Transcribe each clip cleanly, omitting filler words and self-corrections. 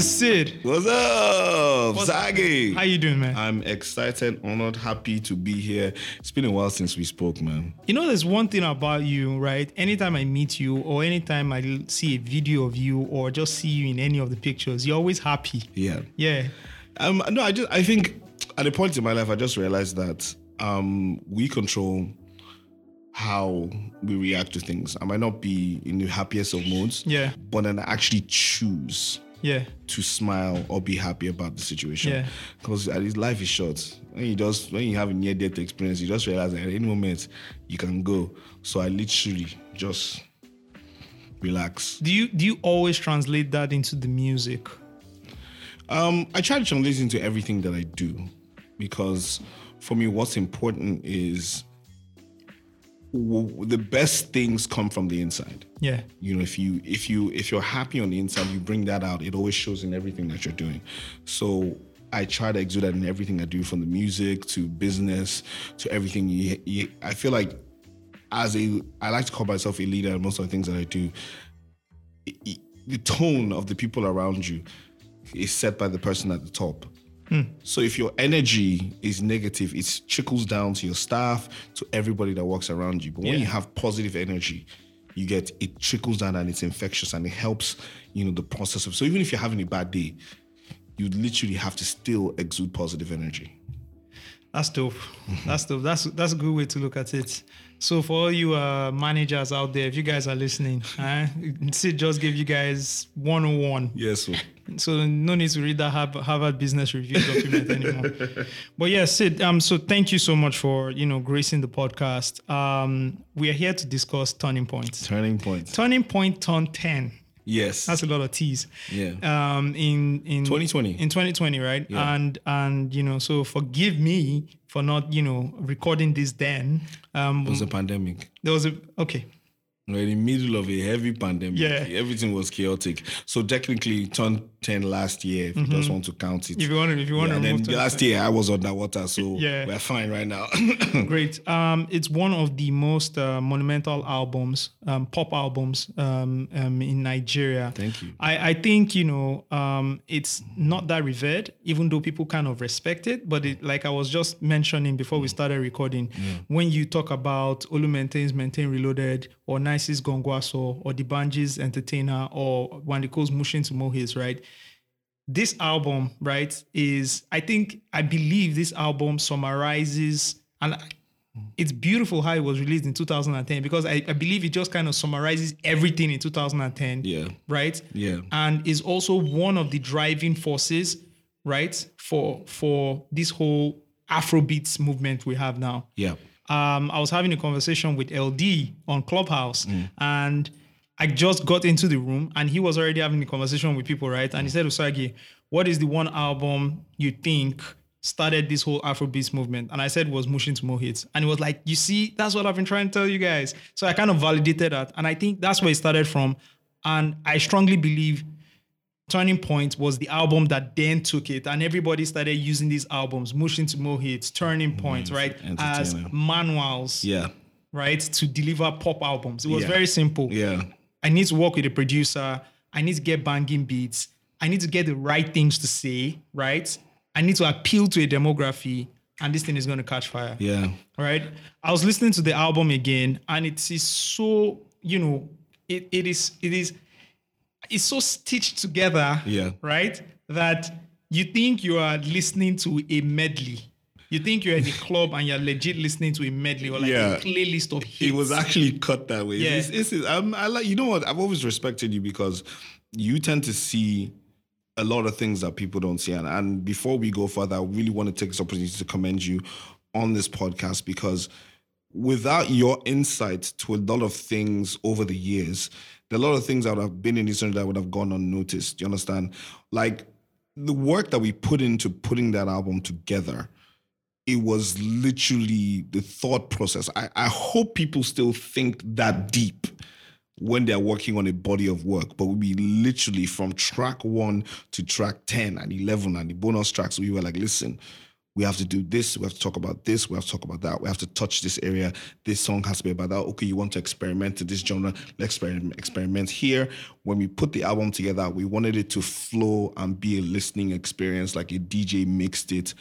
Sid. What's up, Zaggy? How you doing, man? I'm excited, honored, happy to be here. It's been a while since we spoke, man. You know, there's one thing about you, right? Anytime I meet you or anytime I see a video of you or just see you in any of the pictures, you're always happy. Yeah. Yeah. No, I think at a point in my life, I just realized that we control how we react to things. I might not be in the happiest of moods, yeah, but then I actually choose to smile or be happy about the situation. Yeah. Because life is short. When you have a near-death experience, you just realize that at any moment you can go. So I literally just relax. Do you always translate that into the music? I try to translate it into everything that I do, because for me, what's important is the best things come from the inside. Yeah. You know, if you're happy on the inside, you bring that out. It always shows in everything that you're doing. So I try to exude that in everything I do, from the music to business to everything. I feel like I like to call myself a leader in most of the things that I do. The tone of the people around you is set by the person at the top. So if your energy is negative, it trickles down to your staff, to everybody that works around you. But when you have positive energy, it trickles down and it's infectious and it helps, the process of. So even if you're having a bad day, you literally have to still exude positive energy. That's dope. Mm-hmm. That's dope. That's a good way to look at it. So for all you managers out there, if you guys are listening, Sid just gave you guys 101. Yes, sir. So no need to read that Harvard Business Review document anymore. But yeah, Sid, so thank you so much for, gracing the podcast. We are here to discuss Turning Point. Turning Point, turn 10. Yes. That's a lot of T's. Yeah. In 2020. In 2020, right? Yeah. And so forgive me for not, recording this then. It was a pandemic. We're in the middle of a heavy pandemic. Yeah. Everything was chaotic. So technically, turned 10 last year, if you just want to count it. If you want to remove then last year, I was underwater, so we're fine right now. Great. It's one of the most monumental albums, pop albums in Nigeria. Thank you. I think, it's not that revered, even though people kind of respect it. But like I was just mentioning before we started recording, when you talk about Olu Maintains, Maintain Reloaded, or Nice's Gongwaso, or The Banji's Entertainer, or Wande Coal's Mushin to Mo'Hits, right? This album, right, I believe this album summarizes, and it's beautiful how it was released in 2010, because I believe it just kind of summarizes everything in 2010, right? Yeah. And is also one of the driving forces, right, for this whole Afrobeats movement we have now. Yeah. I was having a conversation with eLDee on Clubhouse, and I just got into the room and he was already having a conversation with people, right? And he said, Usagi, what is the one album you think started this whole Afrobeats movement? And I said, was Mushin to Mo'Hits. And he was like, you see, that's what I've been trying to tell you guys. So I kind of validated that. And I think that's where it started from. And I strongly believe Turning Point was the album that then took it, and everybody started using these albums, Mushin to Mo'Hits, Turning Point, right, as manuals, right, to deliver pop albums. It was very simple. Yeah, I need to work with a producer. I need to get banging beats. I need to get the right things to say, right? I need to appeal to a demography, and this thing is going to catch fire. Yeah. Right? I was listening to the album again, and it is so, it's so stitched together, right? That you think you are listening to a medley. You think you're at the club and you're legit listening to a medley or like a playlist of hits. It was actually cut that way. Yeah. I like, you know what? I've always respected you because you tend to see a lot of things that people don't see. And before we go further, I really want to take this opportunity to commend you on this podcast, because without your insight to a lot of things over the years, there are a lot of things that would have been in this industry that would have gone unnoticed. Do you understand? Like the work that we put into putting that album together it was literally the thought process. I hope people still think that deep when they're working on a body of work, but we literally from track 1 to track 10 and 11 and the bonus tracks, we were like, listen, we have to do this, we have to talk about this, we have to talk about that, we have to touch this area, this song has to be about that. Okay, you want to experiment to this genre, let's experiment here. When we put the album together, we wanted it to flow and be a listening experience, like a DJ mixed it,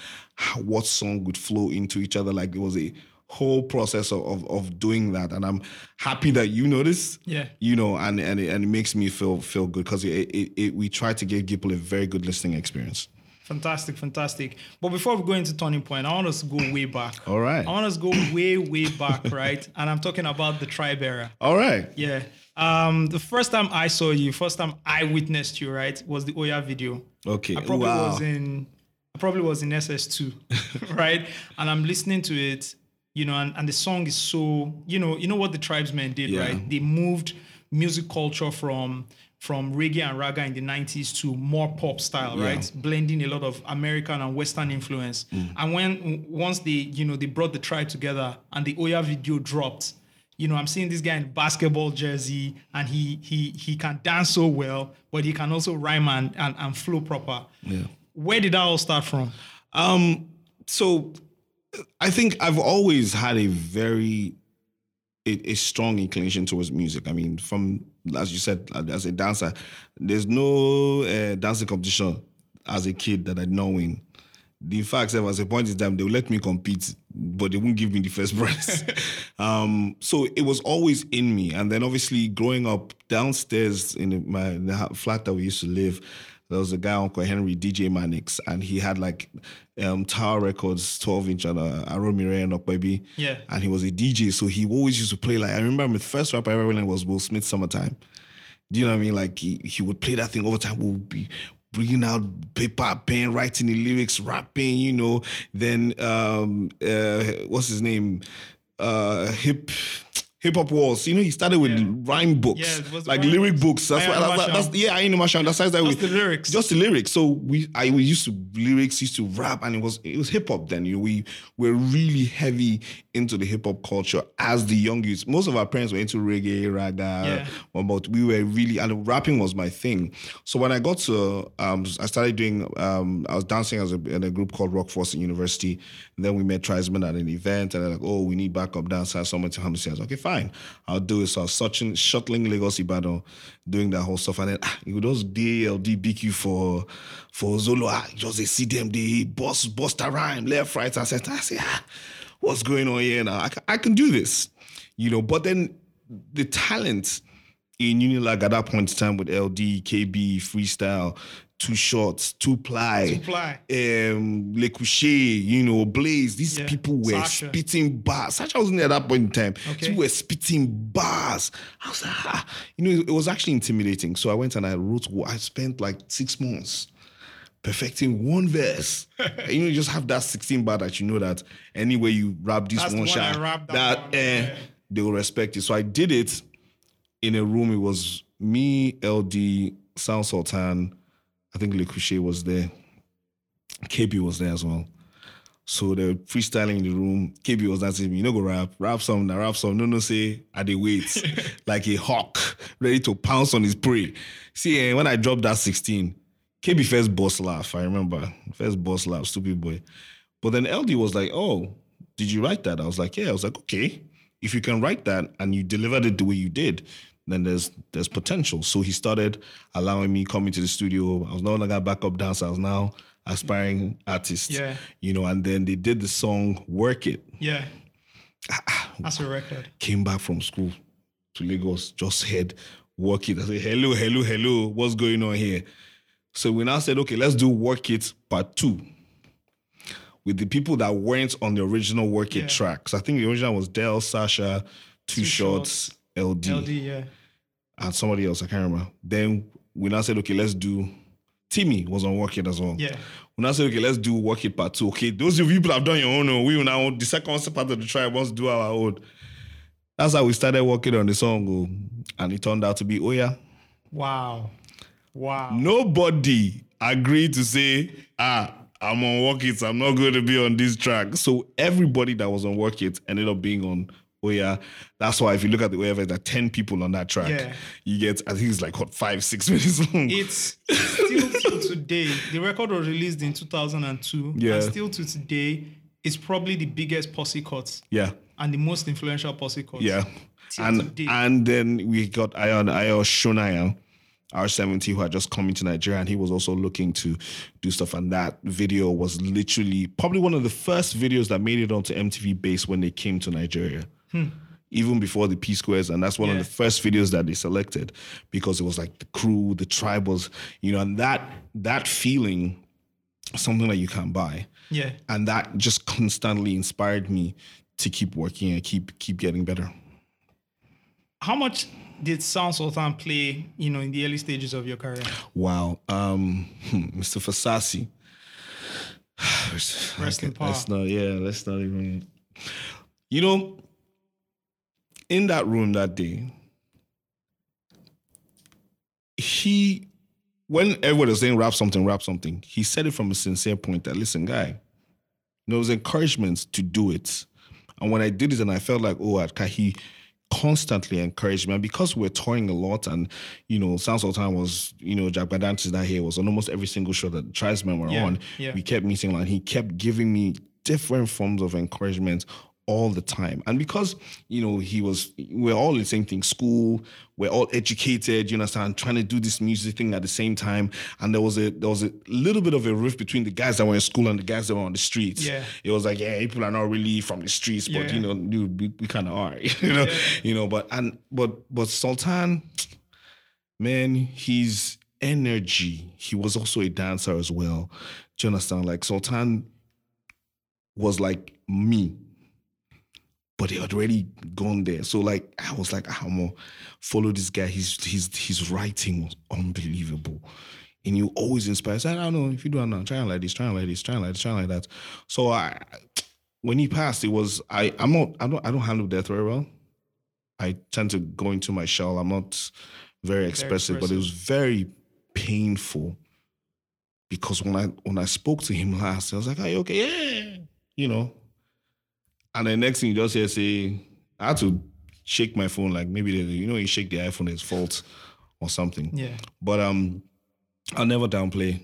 what song would flow into each other, like it was a whole process of doing that. And I'm happy that you notice, yeah, you know, and it makes me feel good because we try to give people a very good listening experience. Fantastic. But before we go into Turning Point, I want us to go way back. All right. I want us to go way back, right? And I'm talking about the Tribe era. All right. Yeah. The first time I saw you, first time I witnessed you, right, was the Oya video. Okay. I probably was in SS2, right? And I'm listening to it, you know, and the song is so, you know what the Tribesmen did, yeah, right? They moved music culture from reggae and raga in the 90s to more pop style, yeah, right? Blending a lot of American and Western influence. Mm. And once they, they brought the tribe together and the Oya video dropped, I'm seeing this guy in a basketball jersey and he can dance so well, but he can also rhyme and flow proper. Yeah. Where did that all start from? So I think I've always had a very... a strong inclination towards music. I mean, from, as you said, as a dancer, there's no dancing competition as a kid that I did not win. In fact, at a point in time, they would let me compete, but they wouldn't give me the first prize. So it was always in me. And then obviously growing up downstairs in the flat that we used to live, there was a guy, Uncle Henry, DJ Mannix, and he had like Tower Records, 12-inch, and Aromire and Okwebi. Yeah. And he was a DJ, so he always used to play, like, I remember the first rap I ever learned was Will Smith's Summertime. Do you know what I mean? Like, he would play that thing all the time. We'll be bringing out paper, pen, writing the lyrics, rapping, Then, what's his name? Hip-hop walls, he started with rhyme books, yeah, like lyric books. That's what. I ain't Mashan. That's how the lyrics. Just the lyrics. So we used to lyrics, used to rap, and it was hip hop. Then we were really heavy into the hip hop culture as the young youths. Most of our parents were into reggae, raga, but we were really, and rapping was my thing. So when I got to, I started doing, I was dancing in a group called Rock Force at university. And then we met Tribesmen at an event, and they're like, oh, we need backup dancers, someone to come to see us. Okay, fine, I'll do it. So I was shuttling Lagos, Ibadan, doing that whole stuff. And then, you know, those DLD, BQ for Zolo, just they see them, they bust a rhyme, left, right, and center. I say, what's going on here now? I can do this, But then the talent in Unilag at that point in time with eLDee, KB, Freestyle, Two Shots, Two Ply. Le Couché, Blaze. These people were Sasha. Spitting bars. Sasha wasn't there at that point in time. Okay. People were spitting bars. I was like, it was actually intimidating. So I went and I wrote, I spent like 6 months perfecting one verse. You just have that 16 bar that that anyway you rap this one shot, they will respect it. So I did it in a room. It was me, eLDee, Sound Sultan, I think Le Couché was there. KB was there as well. So they were freestyling in the room. KB was dancing, go rap some. No, say, I dey wait. Like a hawk, ready to pounce on his prey. See, when I dropped that 16, KB first boss laugh, I remember. First boss laugh, stupid boy. But then eLDee was like, oh, did you write that? I was like, yeah. I was like, okay. If you can write that and you delivered it the way you did, then there's potential. So he started allowing me coming to the studio. I was no longer a backup dancer. I was now aspiring artist. Yeah. And then they did the song Work It. Yeah. That's a record. Came back from school to Lagos, just heard Work It. I said, hello, what's going on here? So we now said, okay, let's do Work It Part 2 with the people that weren't on the original Work It tracks. I think the original was Del, Sasha, Two Shots. eLDee, and somebody else, I can't remember. Then we now said, okay, let's do... Timmy was on Work It as well. Yeah. We now said, okay, let's do Work It Part 2. Okay, those of you people have done your own, we will now, the second part of the tribe wants to do our own. That's how we started working on the song, and it turned out to be Oya. Wow. Nobody agreed to say, I'm on Work It, I'm not going to be on this track. So everybody that was on Work It ended up being on Oya. That's why if you look at the Oya, there's like 10 people on that track. Yeah. You get, I think it's like what, 5-6 minutes long. It's still to today. The record was released in 2002. Yeah. And still to today, it's probably the biggest posse cut. Yeah. And the most influential posse cut. Yeah. And then we got Ayo Shonaya, R70, who had just come into Nigeria, and he was also looking to do stuff. And that video was literally probably one of the first videos that made it onto MTV Base when they came to Nigeria, even before the P Squares. And that's one of the first videos that they selected, because it was like the crew, the tribe was, you know, and that feeling, something that you can't buy. Yeah. And that just constantly inspired me to keep working and keep getting better. How much did Sound Sultan play, you know, in the early stages of your career? Wow. Mr. Fasasi. Rest in power. Let's not even... You know, in that room that day, he... When everybody was saying, rap something, he said it from a sincere point that, listen, guy, there was encouragement to do it. And when I did it and I felt like, oh, he... constantly encouraged me, and because we're touring a lot, and you know, Sound Sultan was, you know, Jagadantis that here was on almost every single show that the Tribesmen were on. Yeah. We kept meeting, and he kept giving me different forms of encouragement all the time. And because, you know, we're all in the same thing, school, we're all educated, you understand, trying to do this music thing at the same time. And there was a little bit of a rift between the guys that were in school and the guys that were on the streets. Yeah. It was like, yeah, people are not really from the streets, but you know, dude, we kind of are, you know. Yeah. You know, but Sultan, man, his energy, he was also a dancer as well. Do you understand? Like Sultan was like me, but he had already gone there. So like, I was like, I'm going to follow this guy. His writing was unbelievable. And you always inspire. So I don't know, if you do it now, try and like this, try and like that. So when he passed, it was, I don't handle death very well. I tend to go into my shell. I'm not very expressive, but it was very painful, because when I spoke to him last, I was like, are you okay? Yeah. You know, and the next thing you just hear say, I had to shake my phone, like maybe, you shake the iPhone, it's fault or something. Yeah. But I'll never downplay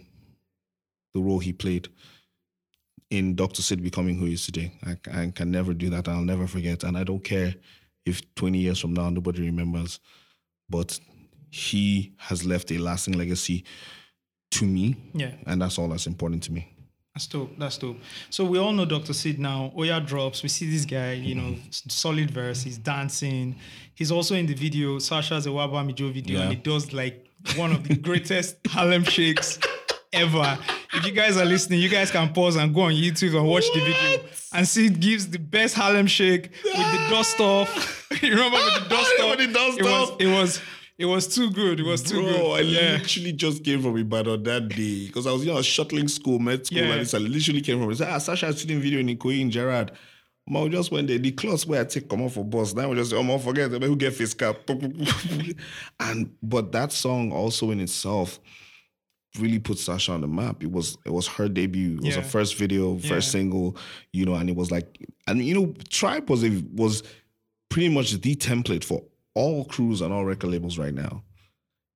the role he played in Dr. Sid becoming who he is today. I can never do that. I'll never forget. And I don't care if 20 years from now nobody remembers, but he has left a lasting legacy to me. Yeah. And that's all that's important to me. That's dope. So we all know Dr. Sid now. Oya drops. We see this guy, you know, solid verse. He's dancing. He's also in the video, Sasha's Ewaba Mijo video, and he does like one of the greatest Harlem shakes ever. If you guys are listening, you guys can pause and go on YouTube and watch the video. And Sid gives the best Harlem shake with the dust off. You remember with the dust off? It was too good. It was too good. Bro, I literally just came from Ibadan that day, because I was, you know, I was shuttling school, med school, and I literally came from it. I said, Sasha is shooting video in Ikoyi in Gerard. I just went there. The clothes where I take come off for bus. Now I just say, oh, man, forget it. Who get face cap? But that song also in itself really put Sasha on the map. It was her debut. It was her first video, first single, you know, and it was like, and you know, Tribe was pretty much the template for all crews and all record labels right now.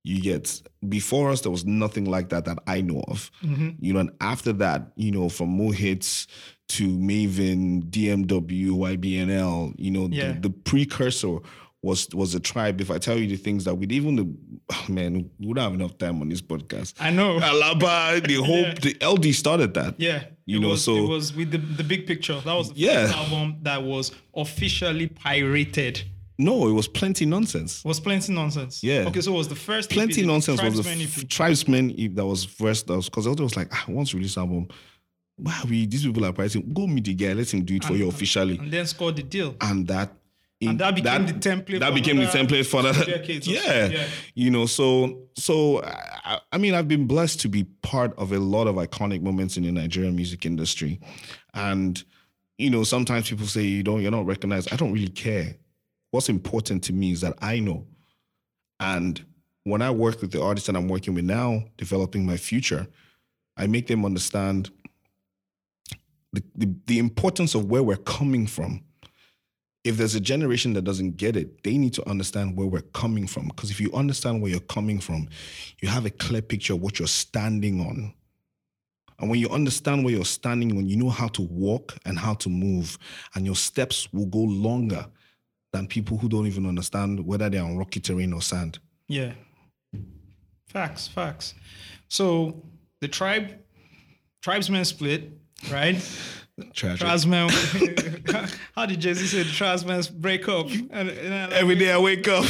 You get, before us, there was nothing like that I know of. Mm-hmm. You know, and after that, you know, from Mo'Hits to Maven, DMW, YBNL, you know, the precursor was a Tribe. If I tell you the things that we'd we don't have enough time on this podcast. I know. Alaba, the whole, the eLDee started that. Yeah. It was with the big picture. That was the first album that was officially pirated. No, it was Plenty Nonsense. Yeah. Okay, so it was the first Plenty EP, Nonsense was the Tribesmen EP that was first. Because I was like, I want to release an album. Wow, these people are pricing. Go meet the guy, let him do it for you officially. And then score the deal. And that became the template for that. Yeah. You know, so I mean, I've been blessed to be part of a lot of iconic moments in the Nigerian music industry. And, you know, sometimes people say, you're not recognized. I don't really care. What's important to me is that I know. And when I work with the artists that I'm working with now, developing my future, I make them understand the importance of where we're coming from. If there's a generation that doesn't get it, they need to understand where we're coming from. Because if you understand where you're coming from, you have a clear picture of what you're standing on. And when you understand where you're standing, when you know how to walk and how to move, and your steps will go longer than people who don't even understand whether they're on rocky terrain or sand. Yeah. Facts. So the tribesmen split, right? Tribesmen. How did Jay-Z say the tribesmen break up? And every day I wake up,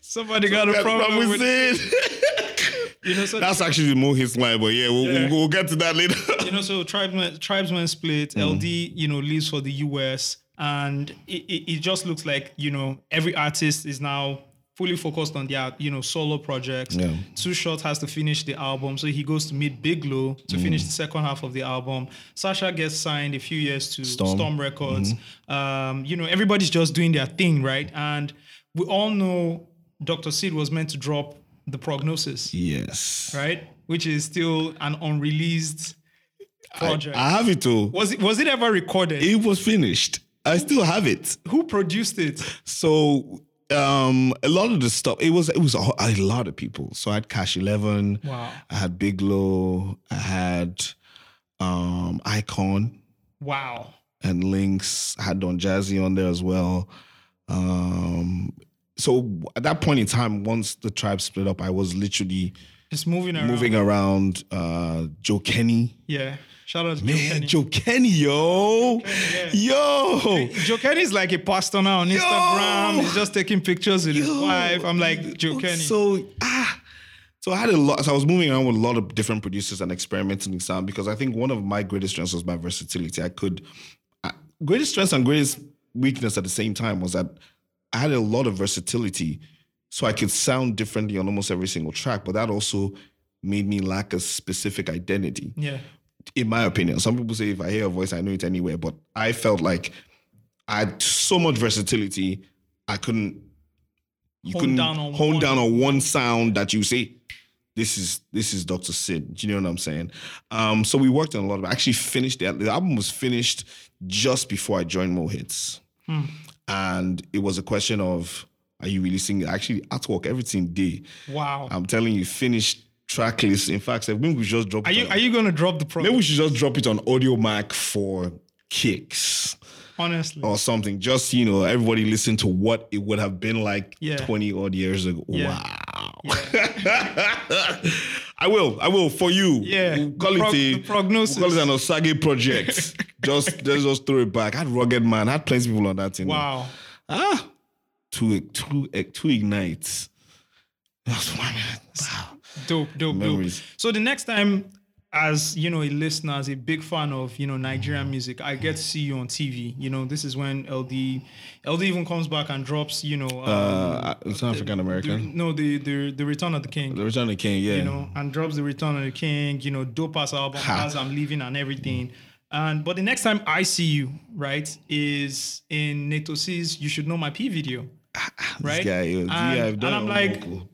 somebody got a problem with it. That's actually more his line, but we'll get to that later. So tribesmen split. Mm. eLDee, leaves for the US, and it just looks like every artist is now fully focused on their, solo projects. Yeah. Two Shots has to finish the album, so he goes to meet Big Low to finish the second half of the album. Sasha gets signed a few years to Storm Records. Mm-hmm. Everybody's just doing their thing, right? And we all know Dr. Sid was meant to drop The Prognosis. Yes. Right? Which is still an unreleased project. I have it all. Was it ever recorded? It was finished. I still have it. Who produced it? So... a lot of the stuff, it was a lot of people. So I had Cash 11. Wow. I had Big Low. I had Icon. Wow. And Lynx. I had Don Jazzy on there as well. So at that point in time, once the tribe split up, I was literally just moving around Joe Kenny. Yeah. Shout out to Joe Kenny, yo. Joe Kenny's like a pastor now on Instagram. He's just taking pictures with his wife. I'm like, Joe Kenny. So I had a lot. So I was moving around with a lot of different producers and experimenting in sound, because I think one of my greatest strengths was my versatility. Greatest strength and greatest weakness at the same time was that I had a lot of versatility, so I could sound differently on almost every single track, but that also made me lack a specific identity. Yeah. In my opinion, some people say if I hear a voice, I know it anywhere. But I felt like I had so much versatility, I couldn't. You couldn't hone down on one sound that you say, this is Dr. Sid. Do you know what I'm saying? So we worked on a lot of it. I actually finished the album was finished just before I joined Mo'Hits, and it was a question of, are you releasing? Actually, artwork, everything did. Wow! I'm telling you, finished. Track list. In fact, I think we should just drop it. Are you going to drop the project? Maybe we should just drop it on Audiomack for kicks. Honestly. Or something. Just, everybody listen to what it would have been like 20 odd years ago. Yeah. Wow. Yeah. I will for you. Yeah. We'll call it the Prognosis. We'll call it an Osage project. Let's just throw it back. I had Rugged Man. I had plenty of people on that thing. Wow. Two Ignites. That's one minute. Wow. Dope. So the next time, as a listener, as a big fan of Nigerian music, I get to see you on TV. This is when eLDee even comes back and drops it's African American. No, the Return of the King. The Return of the King, yeah. And drops the Return of the King. Dope ass album As I'm Leaving and everything. But the next time I see you, right, is in Netosi's You Should Know My P video, right? This guy, and I'm like. Vocal.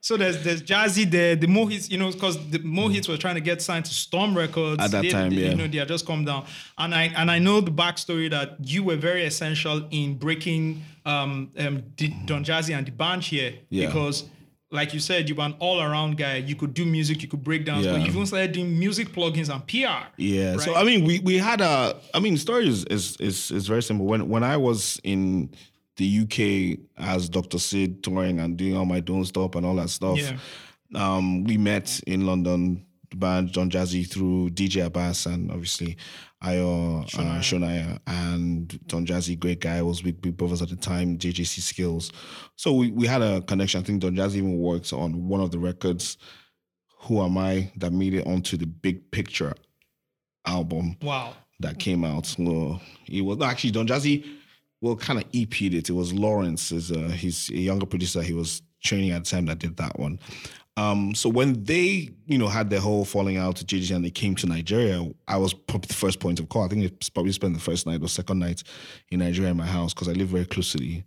So there's Jazzy there, the Mo'Hits, because the Mo'Hits were trying to get signed to Storm Records at that time. They had just come down, and I know the backstory that you were very essential in breaking Don Jazzy and the band here, because, like you said, you were an all-around guy. You could do music, you could break dance, but you even started doing music plugins and PR. Yeah, right? So I mean, we had the story is very simple. When I was in the UK as Dr. Sid touring and doing all my Don't Stop and all that stuff. Yeah. We met in London, the band Don Jazzy, through DJ Abbas and obviously Ayo Shonaya. And Don Jazzy, great guy, was with Big Brothers at the time, JJC Skills. So we had a connection. I think Don Jazzy even worked on one of the records, Who Am I, that made it onto the Big Picture album. Wow. That came out. Well, it was actually Don Jazzy. Well, kind of EP'd it. It was Lawrence. He's a younger producer. He was training at the time that did that one. So when they, had their whole falling out with JJ and they came to Nigeria, I was probably the first point of call. I think they probably spent the first night or second night in Nigeria in my house, because I live very closely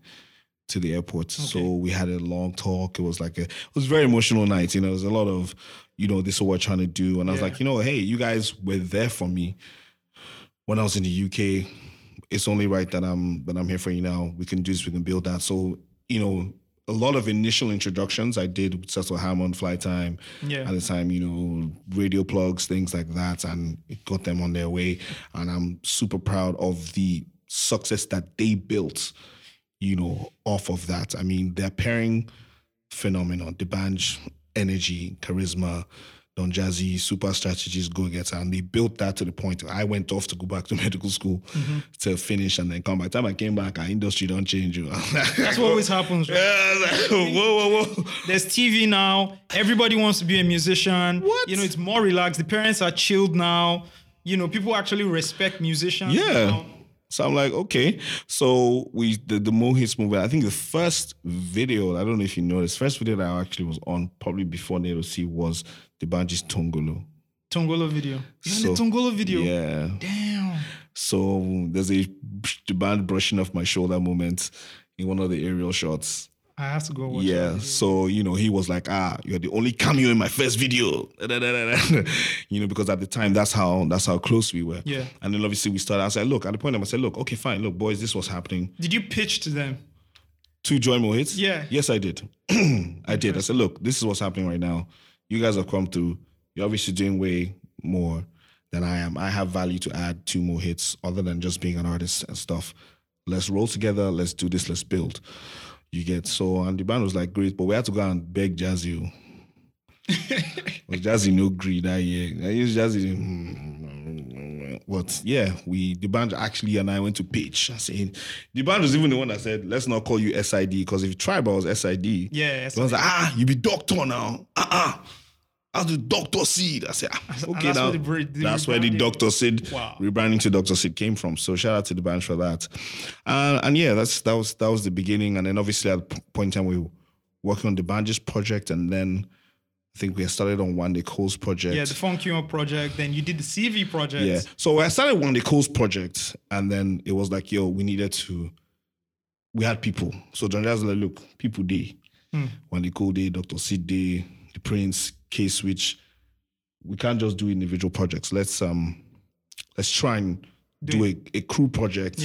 to the airport. Okay. So we had a long talk. It was like a, it was a very emotional night. You know, there was a lot of, you know, this is what we're trying to do. And I was like, you know, hey, you guys were there for me when I was in the UK. It's only right that I'm here for you now. We can do this. We can build that. So, you know, a lot of initial introductions I did with Cecil Hammond, Fly Time, at the time, you know, radio plugs, things like that, and it got them on their way. And I'm super proud of the success that they built, you know, off of that. I mean, their pairing phenomenon, the band's energy, charisma, Don Jazzy, super strategist, go-getter, and they built that to the point I went off to go back to medical school to finish and then come back. By the time I came back, our industry don't change. You know? That's what always happens, right? Like, whoa. There's TV now. Everybody wants to be a musician. What? You know, it's more relaxed. The parents are chilled now. You know, people actually respect musicians now. So I'm like, okay. So we did the Mo'Hits movie. I think the first video, I don't know if you noticed, first video that I actually was on probably before Nero C was the band's Tongolo. Tongolo video. You're on the Tongolo video? Yeah. Damn. So there's the band brushing off my shoulder moment in one of the aerial shots. I have to go watch it. Yeah, so, you know, he was like, you're the only cameo in my first video. You know, because at the time, that's how close we were. Yeah. And then obviously we started, I said, okay, fine, look, boys, this was happening. Did you pitch to them? To join Mo'Hits? Yeah. Yes, I did. I did. I said, look, this is what's happening right now. You guys have come through. You're obviously doing way more than I am. I have value to add to Mo'Hits other than just being an artist and stuff. Let's roll together. Let's do this. Let's build. You get so, and the band was like, great, but we had to go and beg Jazzy. Because Jazzy no greed that year. I used Jazzy. But yeah, the band actually and I went to pitch. I said, the band was even the one that said, let's not call you SID, because if Tribe I was SID, SID. The one's like, you be doctor now. As the Dr. Sid. I said, okay, and that's where the Dr. Sid rebranding to Dr. Sid came from. So shout out to the band for that. And yeah, that was the beginning. And then obviously at the point in time, we were working on the Banj's project. And then I think we started on Wande Coal's project. Yeah, the Funky project. Then you did the C.V. project. Yeah. So I started Wande Coal's project. And then it was like, yo, we had people. So Don Jazzy was like, look, people day. Wande Coal day, Dr. Sid day, The Prince, K-Switch, we can't just do individual projects. Let's try and do a crew project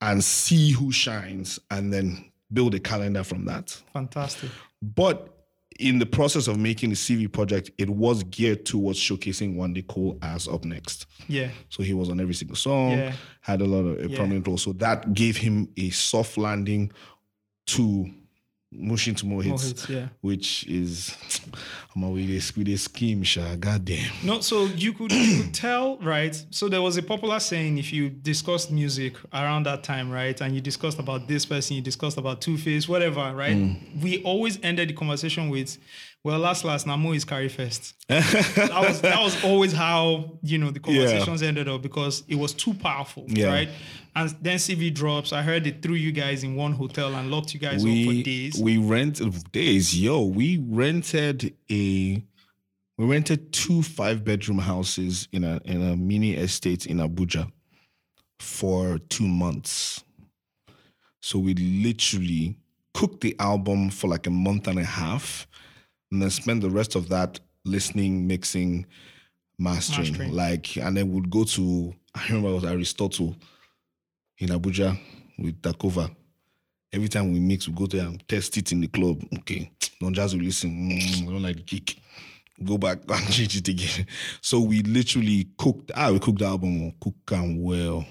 and see who shines and then build a calendar from that. Fantastic. But in the process of making the CV project, it was geared towards showcasing Wande Coal as Up Next. Yeah. So he was on every single song, had a lot of a prominent role. So that gave him a soft landing to Mushin to Mo'Hits, which is with a scheme, goddamn. No, so you could tell, right? So there was a popular saying, if you discussed music around that time, right? And you discussed about this person, you discussed about Two-Face, whatever, right? We always ended the conversation with, well, last, Namo is carry first. That was always how, you know, the conversations ended up, because it was too powerful, right? And then CV drops. I heard it threw you guys in one hotel and locked you guys up for days. We rented 2 5-bedroom houses in a mini estate in Abuja for 2 months. So we literally cooked the album for like a month and a half, and then spent the rest of that listening, mixing, mastering. And then we'd go to, I remember it was Aristotle in Abuja with Takova. Every time we mix, we go there and test it in the club. Okay, Don Jazzy listen. I don't like the kick. Go back and change it again. So we literally cooked. We cooked the album. Cook and well.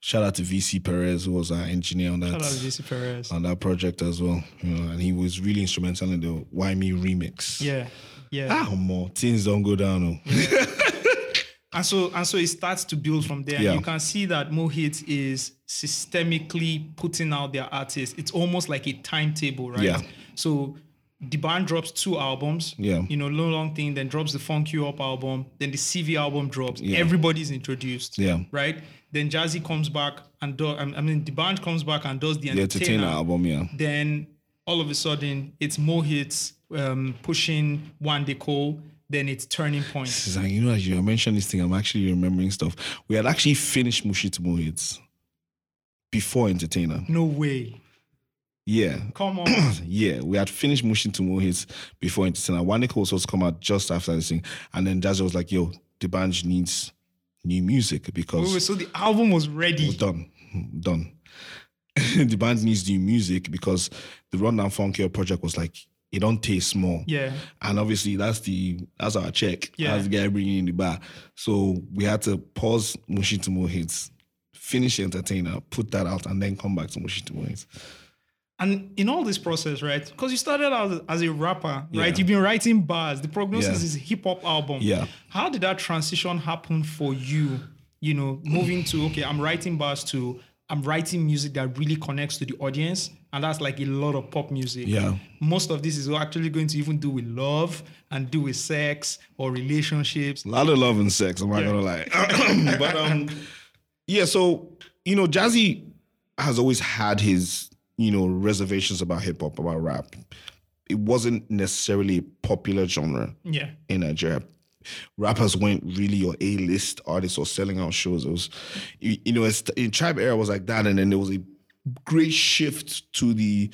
Shout out to VC Perez, who was our engineer on that. Shout out to VC Perez on that project as well. You know, and he was really instrumental in the Why Me remix. Yeah, yeah. More things don't go down. Oh. Yeah. And so it starts to build from there. Yeah. You can see that Mo'Hits is systemically putting out their artists. It's almost like a timetable, right? Yeah. So the band drops 2 albums. Yeah. You know, Long Thing, then drops the Funky Up album, then the CV album drops. Yeah. Everybody's introduced. Yeah. Right? Then Jazzy comes back and the band comes back and does the Entertainer album, yeah. Then all of a sudden it's Mo'Hits pushing Wande Coal. Then it's Turning Point. Like, you know, as you mentioned this thing, I'm actually remembering stuff. We had actually finished Mushin to Mo'Hits before Entertainer. No way. Yeah. Come on. Yeah, we had finished Mushin to Mo'Hits before Entertainer. Wande Coal was come out just after this thing. And then Jazzy was like, yo, the band needs new music because... Wait, so the album was ready? Was done. The band needs new music because the Rundown Funkier project was like, it don't taste small. Yeah. And obviously that's our check. Yeah. That's the guy bringing in the bar. So we had to pause Mushin to Mo'Hits, finish Entertainer, put that out, and then come back to Mushin to Mo'Hits. And in all this process, right? Because you started out as a rapper, yeah, right? You've been writing bars. The Prognosis is a hip-hop album. Yeah. How did that transition happen for you, you know, moving to, okay, I'm writing bars to, I'm writing music that really connects to the audience, and that's like a lot of pop music. Yeah. Most of this is actually going to even do with love and do with sex or relationships. A lot of love and sex, I'm not going to lie. But, yeah, so, you know, Jazzy has always had his... you know, reservations about hip-hop, about rap. It wasn't necessarily a popular genre in Nigeria. Rappers weren't really your A-list artists or selling out shows. It was, you know, it's, in Tribe era was like that, and then there was a great shift to the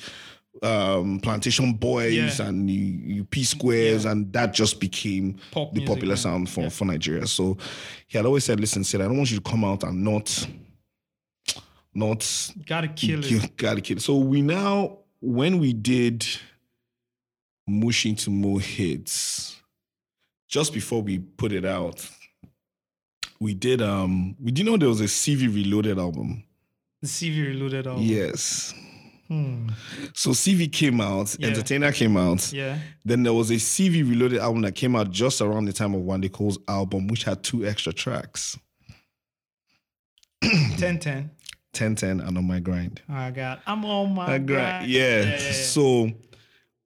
Plantation Boys and the P Squares, and that just became pop the music, popular sound for Nigeria. So he had always said, listen, said, I don't want you to come out and not gotta kill it. So we now, when we did Mushin to Mo'Hits, just before we put it out, we did we didn't know there was a C.V. Reloaded album. The C.V. Reloaded album. Yes. So C.V. came out, Entertainer came out. Yeah. Then there was a C.V. Reloaded album that came out just around the time of Wande Coal's album, which had 2 extra tracks. 10-10. 10-10 and On My Grind. I got, I'm on my grind. Yeah. So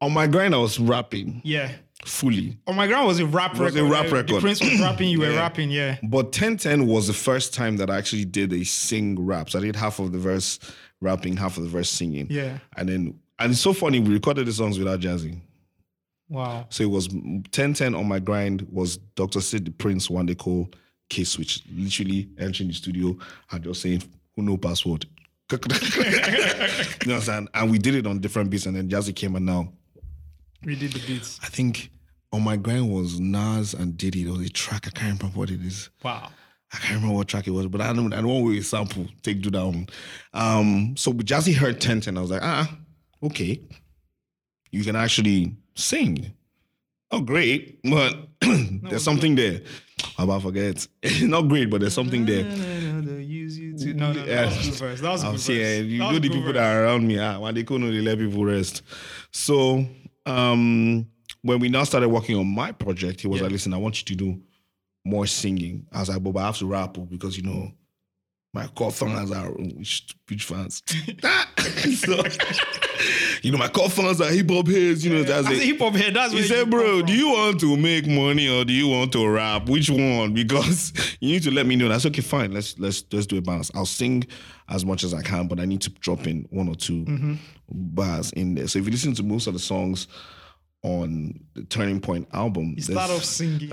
On My Grind, I was rapping. Yeah. Fully. On My Grind was a rap record. The Prince was rapping, you were rapping, yeah. But 10-10 was the first time that I actually did a sing rap. So I did half of the verse rapping, half of the verse singing. Yeah. And it's so funny, we recorded the songs without Jazzy. Wow. So it was 10-10 On My Grind was Dr. Sid, The Prince, Wande Coal, K-Switch. Literally entering the studio and just saying... no password. You know what I'm, and we did it on different beats, and then Jazzy came and now we did the beats. I think On My Grind was Nas and Diddy. There was a track, I can't remember what it is. Wow. I can't remember what track it was, but I don't want to sample, take do that one. So Jazzy heard 10-10. I was like, okay. You can actually sing. Oh, great, but there's something there. I'm about to forget. Not great, but there's something there. No, that was a good verse. Yeah, you know the people that are around me. When they couldn't really let people rest. So when we now started working on my project, he was like, listen, I want you to do more singing. I was like, but I have to rap because, you know, my core fans are huge fans. So, you know, my core fans are hip-hop heads. You know, that's it. As a hip-hop head, that's what he said, bro, do you want to make money or do you want to rap? Which one? Because you need to let me know. That's okay, fine. Let's do a balance. I'll sing as much as I can, but I need to drop in 1 or 2 bars in there. So if you listen to most of the songs on the Turning Point album, you start off singing.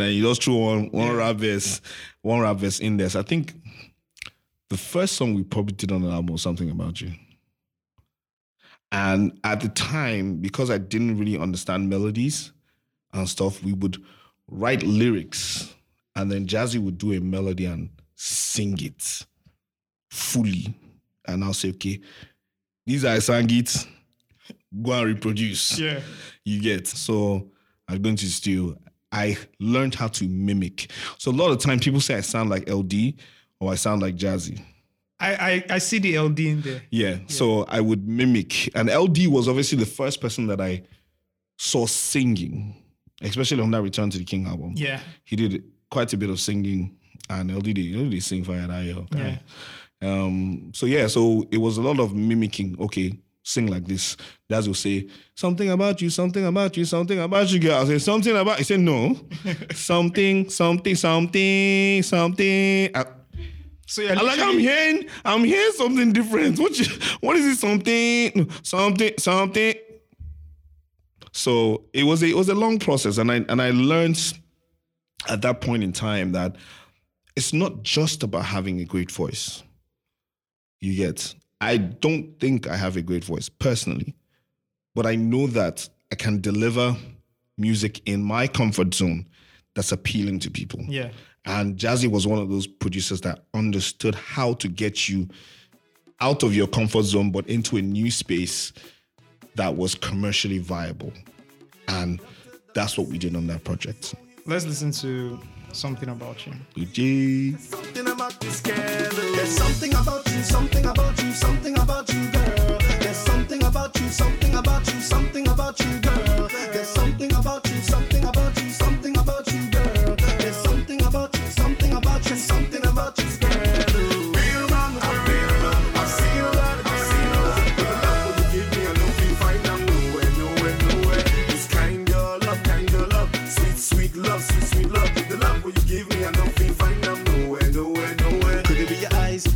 And you just threw one rap verse, in there. So I think... the first song we probably did on the album was Something About You. And at the time, because I didn't really understand melodies and stuff, we would write lyrics and then Jazzy would do a melody and sing it fully. And I'll say, okay, these are Sangits, go and reproduce. Yeah. You get. So I'm going to steal. I learned how to mimic. So a lot of times people say I sound like eLDee. I sound like Jazzy. I see the eLDee in there. Yeah, so I would mimic. And eLDee was obviously the first person that I saw singing, especially on that Return to the King album. Yeah. He did quite a bit of singing. And eLDee, they sing for an IO. Yeah. So it was a lot of mimicking. Okay, sing like this. Jazzy will say, something about you, something about you, something about you, girl. I say, something about you. He said, no. something. So yeah, like I'm hearing something different. What is it? Something. So it was a long process, and I learned at that point in time that it's not just about having a great voice. You get I don't think I have a great voice personally, but I know that I can deliver music in my comfort zone that's appealing to people. Yeah. And Jazzy was one of those producers that understood how to get you out of your comfort zone, but into a new space that was commercially viable. And that's what we did on that project. Let's listen to Something About You. There's something about this girl. There's something about you, something about you, something about you, girl. There's something about you, something about you, something about you, girl. There's something about you, something about you, something about you, girl. There's something about you, something about you, something about you, girl.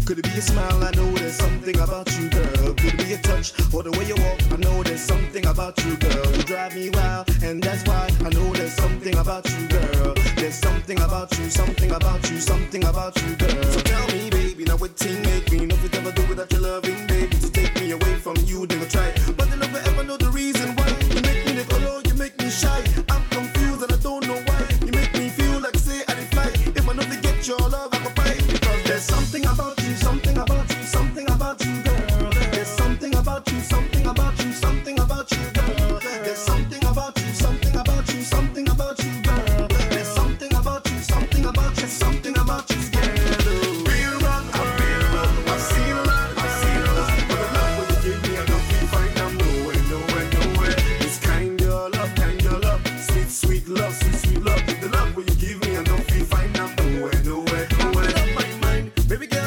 Could it be a smile? I know there's something about you, girl. Could it be a touch or the way you walk? I know there's something about you, girl. You drive me wild, and that's why I know there's something about you, girl. There's something about you, something about you, something about you, girl. So tell me, baby, now what thing make me? Nothing ever do without your loving, baby. To take me away from you, they will try, but they never ever know the reason why. You make me go low, you make me shy. I'm confused and I don't know why. You make me feel like say I didn't fly. If I know to get your love, I can fight, because there's something about you. Something about you, something about you, girl. There's something about you, something about you, something about you, girl. There's something about you, something about you, something about you, girl. There's something about you, something about you, something about you, girl. Real love, real love. I've seen a lot, I've seen a lot. But the love will give me, I don't feel fine. I'm nowhere, nowhere, nowhere. It's kind of love, sweet, sweet love, sweet, sweet love. The love will give me, I don't feel fine. I'm nowhere, nowhere, nowhere. I'm my mind, baby girl.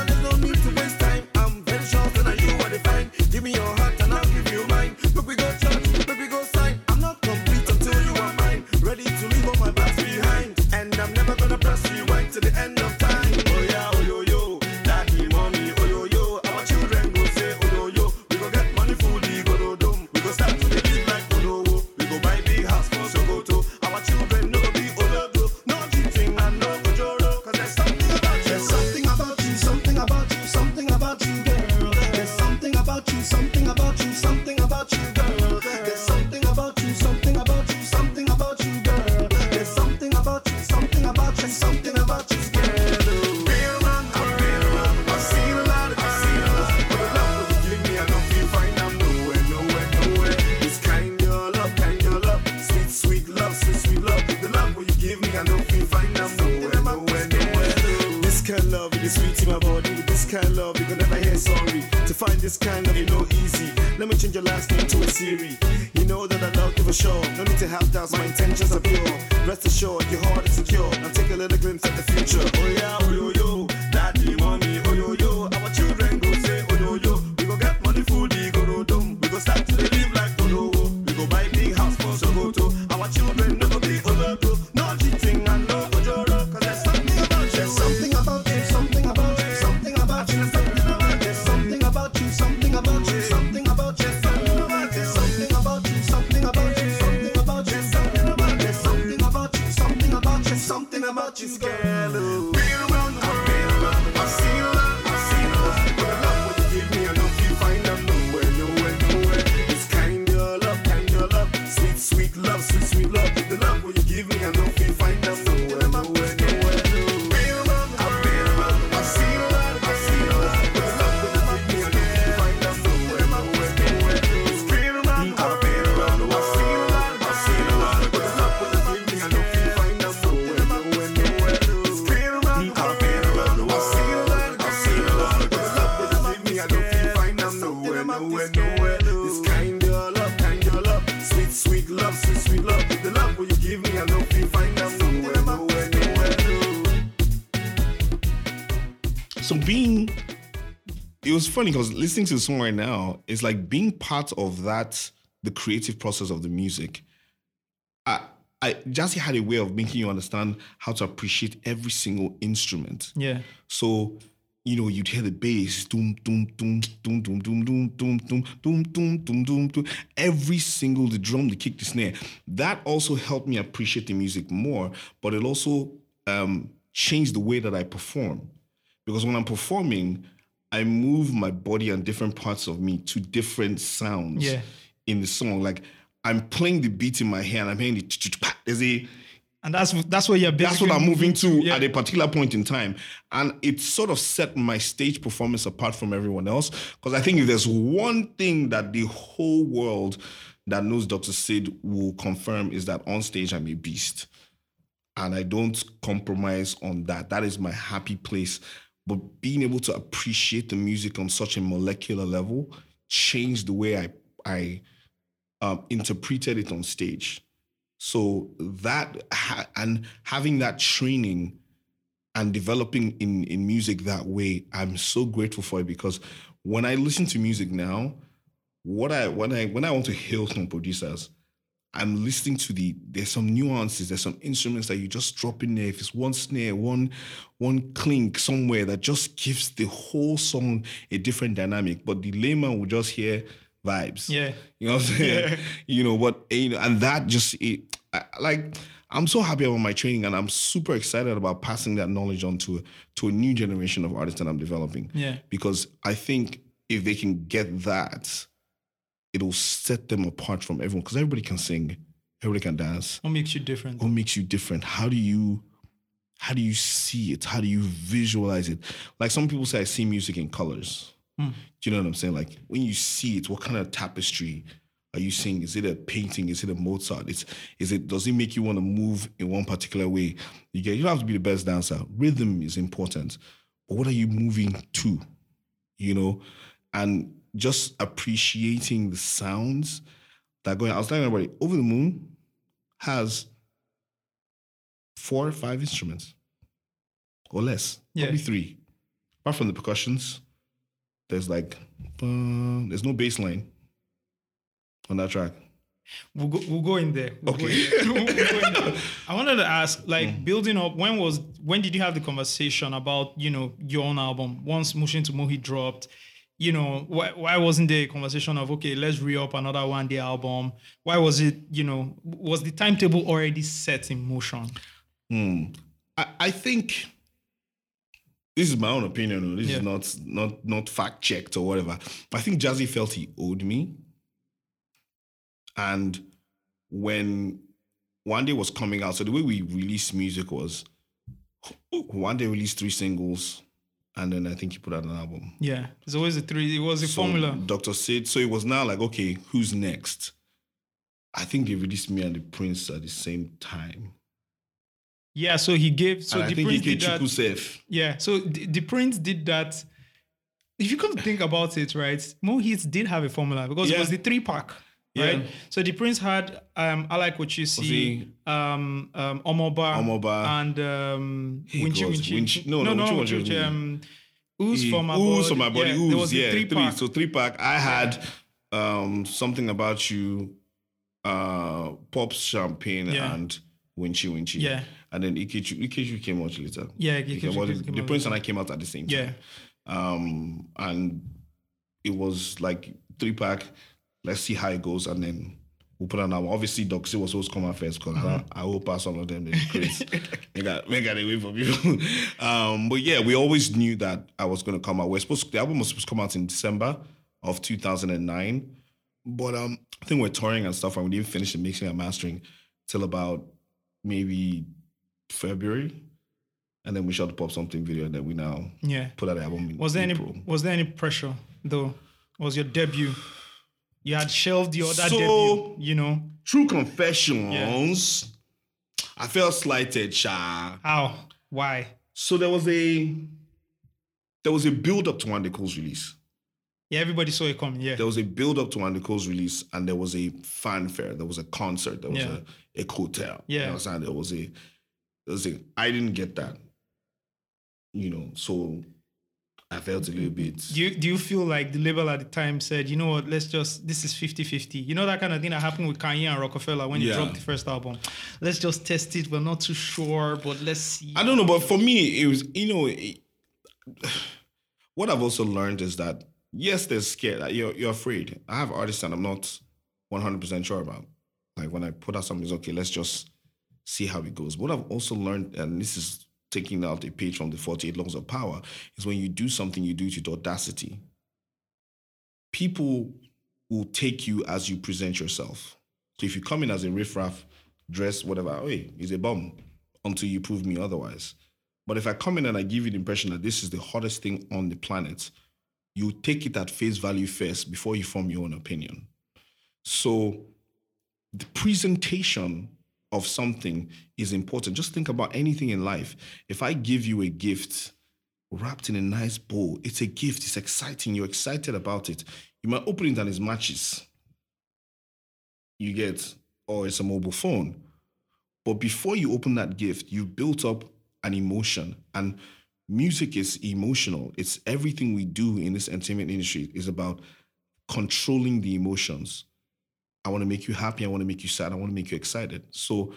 Give me your heart and I'll give you mine. But we go church, but we go sign. I'm not complete until you are mine. Ready to leave all my past behind, and I'm never gonna press rewind to the end of time. Oh yeah, oh yo yo, daddy, mommy, oh yo yo. Our children go say oh yo yo. We go get money for the go dome. We go start to live like oh no. We go buy big house for Sokoto. Our children no go be oh no. No cheating and no kojoro. Cause there's something about you. There's something about you, something about you, something about you, girl. There's something about you, something about you, something about you, girl. There's something about you, something about you, something about you, girl. There's something about you, something about you, something about you, girl. Sweet in my body, with this kind of love, you can never hear sorry. To find this kind of love, you know, easy. Let me change your last name to a Siri. You know that I love you for sure. No need to have doubts, my intentions are pure. Rest assured, your heart is secure. Now take a little glimpse at the future. Oh yeah, oh yo yo, daddy, mommy, oh yo yo. Our children go say oh yo yo. We go get money for the go dome. We go start to live like oh no. We go buy big house for Sokoto. Our children no go be oh no. No cheating and no ojoro, cause there's something about you. Something about you. She's scared. Ooh. I've seen a lot, I've seen a lot. But the love what you give me, I don't feel fine. I'm nowhere, nowhere, nowhere. It's kind of love, sweet, sweet love, sweet, sweet love. But the love what you give me, I don't feel fine. I'm nowhere, nowhere, nowhere. I've seen a lot, I've seen a lot. But the love what you give me, I don't feel fine. I'm nowhere, nowhere, nowhere. It's real love, I've been around the world. I've seen a lot, but the love what you give me, I don't feel fine. Sweet love, the love will you give me, I don't feel fine, I'm nowhere, nowhere, nowhere. So it was funny because listening to the song right now, it's like being part of that, the creative process of the music. I Jazzy had a way of making you understand how to appreciate every single instrument. Yeah. So, you know, you'd hear the bass, doom, doom, doom, doom, doom, doom, doom, doom, doom, doom, doom, doom, doom, doom. Every single, the drum, the kick, the snare. That also helped me appreciate the music more, but it also changed the way that I perform. Because when I'm performing, I move my body and different parts of me to different sounds in the song. Like I'm playing the beat in my hand. I'm hearing it. And that's where you're basically... That's what I'm moving to at a particular point in time. And it sort of set my stage performance apart from everyone else. Because I think if there's one thing that the whole world that knows Dr. Sid will confirm is that on stage I'm a beast. And I don't compromise on that. That is my happy place. But being able to appreciate the music on such a molecular level changed the way I interpreted it on stage. So that, and having that training and developing in music that way, I'm so grateful for it, because when I listen to music now, when I want to hail some producers, I'm listening to there's some nuances, there's some instruments that you just drop in there. If it's one snare, one clink somewhere that just gives the whole song a different dynamic. But the layman will just hear vibes. Yeah. You know what I'm saying? Yeah. You know what, and that just, I'm so happy about my training, and I'm super excited about passing that knowledge on to a new generation of artists that I'm developing. Yeah. Because I think if they can get that, it'll set them apart from everyone, because everybody can sing, everybody can dance. What makes you different? What makes you different? How do you see it? How do you visualize it? Like some people say, I see music in colors. Mm. Do you know what I'm saying? Like when you see it, what kind of tapestry are you seeing? Is it a painting? Is it a Mozart? Does it make you want to move in one particular way? You don't have to be the best dancer. Rhythm is important, but what are you moving to? You know, and just appreciating the sounds that go in. I was telling everybody, Over the Moon has 4 or 5 instruments or less, probably 3. Apart from the percussions, there's there's no bass line on that track. We'll go in there. I wanted to ask, building up, when did you have the conversation about, your own album? Once Mushin to Mo'Hits dropped, why wasn't there a conversation of, okay, let's re-up another Wande album? Why was it, was the timetable already set in motion? I think, this is my own opinion, this is not fact-checked or whatever. I think Jazzy felt he owed me. And when Wande was coming out, so the way we released music was, Wande released 3 singles, and then I think he put out an album. Yeah, it's always the 3. It was a formula. Dr. Sid. So it was now okay, who's next? I think they released me and The Prince at the same time. Yeah, so he gave. So and The Prince did that. Chikusef. Yeah, so The Prince did that. If you come to think about it, right? Mo'Hits did have a formula, because it was the 3-pack, right? Yeah. So The Prince had I Like What You See, Omoba, and Winchi. No, Ooze For My Body. Ooze For My Body. Yeah, there was a 3-pack. So 3-pack. I had Something About You, Pop's Champagne, and Winchi. Yeah. And then Ikechu came out later. Yeah, Ikechu. The Prince and I came out at the same time. Yeah. And it was 3-pack. Let's see how it goes, and then we'll put an album. Obviously, Doc C was supposed to come out first, because I will pass some of them. They're crazy. They got away from you. But yeah, we always knew that I was going to come out. The album was supposed to come out in December of 2009. But I think we're touring and stuff, and we didn't finish the mixing and mastering till about maybe February. And then we shot the Pop Something video, and then we now put out the album in April. Was there any pressure, though? Was your debut... You had shelved the other debut, True confessions. Yeah. I felt slighted, child. How? Why? So there was a build-up to Wande Coal's release. Yeah, everybody saw it coming, There was a build-up to Wande Coal's release, and there was a fanfare, there was a concert, there was a hotel. Yeah. You know what I'm saying? There was a I didn't get that. So... I felt a little bit. Do you feel like the label at the time said, this is 50-50. That kind of thing that happened with Kanye and Rockefeller when he dropped the first album. Let's just test it. We're not too sure, but let's see. I don't know, but for me, it was, what I've also learned is that, yes, they're scared. Like, you're afraid. I have artists that I'm not 100% sure about. Like when I put out something, it's okay, let's just see how it goes. What I've also learned, and this is taking out a page from the 48 Laws of Power, is when you do something, you do it with audacity. People will take you as you present yourself. So if you come in as a riffraff, dress, whatever, oh, hey, he's a bum, until you prove me otherwise. But if I come in and I give you the impression that this is the hottest thing on the planet, you take it at face value first before you form your own opinion. So the presentation of something is important. Just think about anything in life. If I give you a gift wrapped in a nice bow, it's a gift, it's exciting, you're excited about it. You might open it and it's matches. You get, or it's a mobile phone. But before you open that gift, you've built up an emotion. And music is emotional. It's everything we do in this entertainment industry is about controlling the emotions. I want to make you happy. I want to make you sad. I want to make you excited. So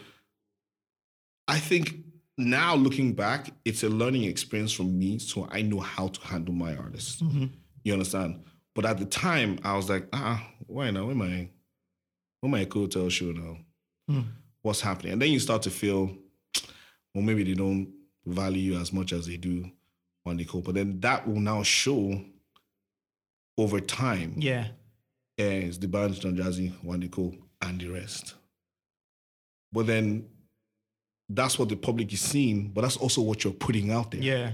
I think now looking back, it's a learning experience from me. So I know how to handle my artists. Mm-hmm. You understand? But at the time, I was like, why now? Where am I a hotel show now? Mm. What's happening? And then you start to feel, well, maybe they don't value you as much as they do on the Coal. But then that will now show over time. Yeah. It's the band, Don Jazzy, Wande Coal, and the rest. But then that's what the public is seeing, but that's also what you're putting out there. Yeah.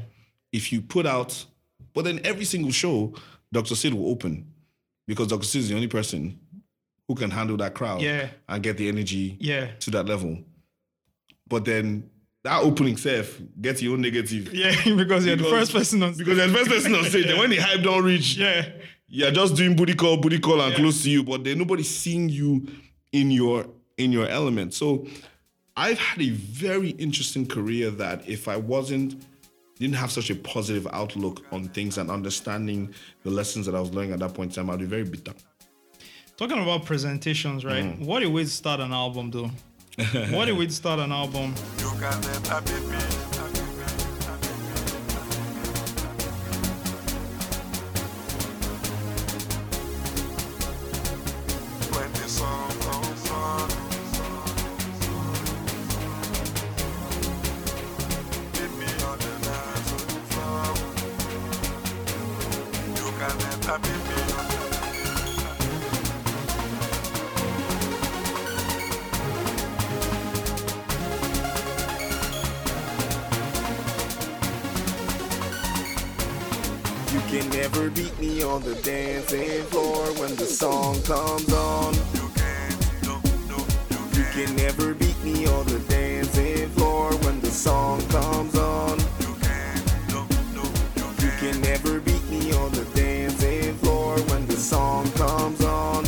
If you put out, but then every single show, Dr. Sid will open, because Dr. Sid is the only person who can handle that crowd and get the energy to that level. But then that opening self gets your own negative. Yeah, because you're the first person on stage. Because you're the first person on stage. And when the hype don't reach, you're just doing booty call and close to you, but then nobody's seeing you in your element. So I've had a very interesting career that if I didn't have such a positive outlook on things and understanding the lessons that I was learning at that point in time, I'd be very bitter. Talking about presentations, right? What a way to start an album, though. What a way to start an album. You got that, on the dancing floor when the song comes on. You can never beat me on the dancing floor when the song comes on. You can never beat me on the dancing floor when the song comes on.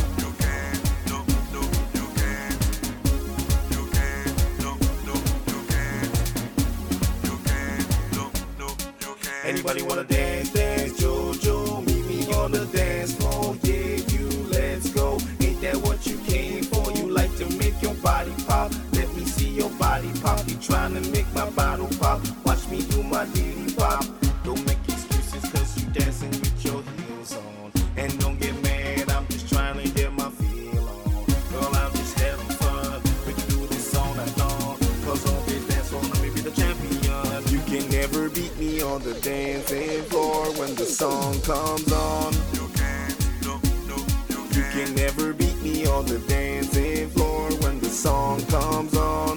Anybody wanna dance? Dance, Jojo. On the dance floor, yeah, you, let's go. Ain't that what you came for? You like to make your body pop. Let me see your body pop. You trying to make my bottle pop. Watch me do my ditty pop. Don't make excuses, cause you dancing with your heels on. And don't get mad, I'm just trying to get my feel on. Girl, I'm just having fun. We can do this all night long. Cause on this dance floor, let me be the champion. You can never beat me on the dancing floor when the song comes on. You can never beat me on the dancing floor when the song comes on.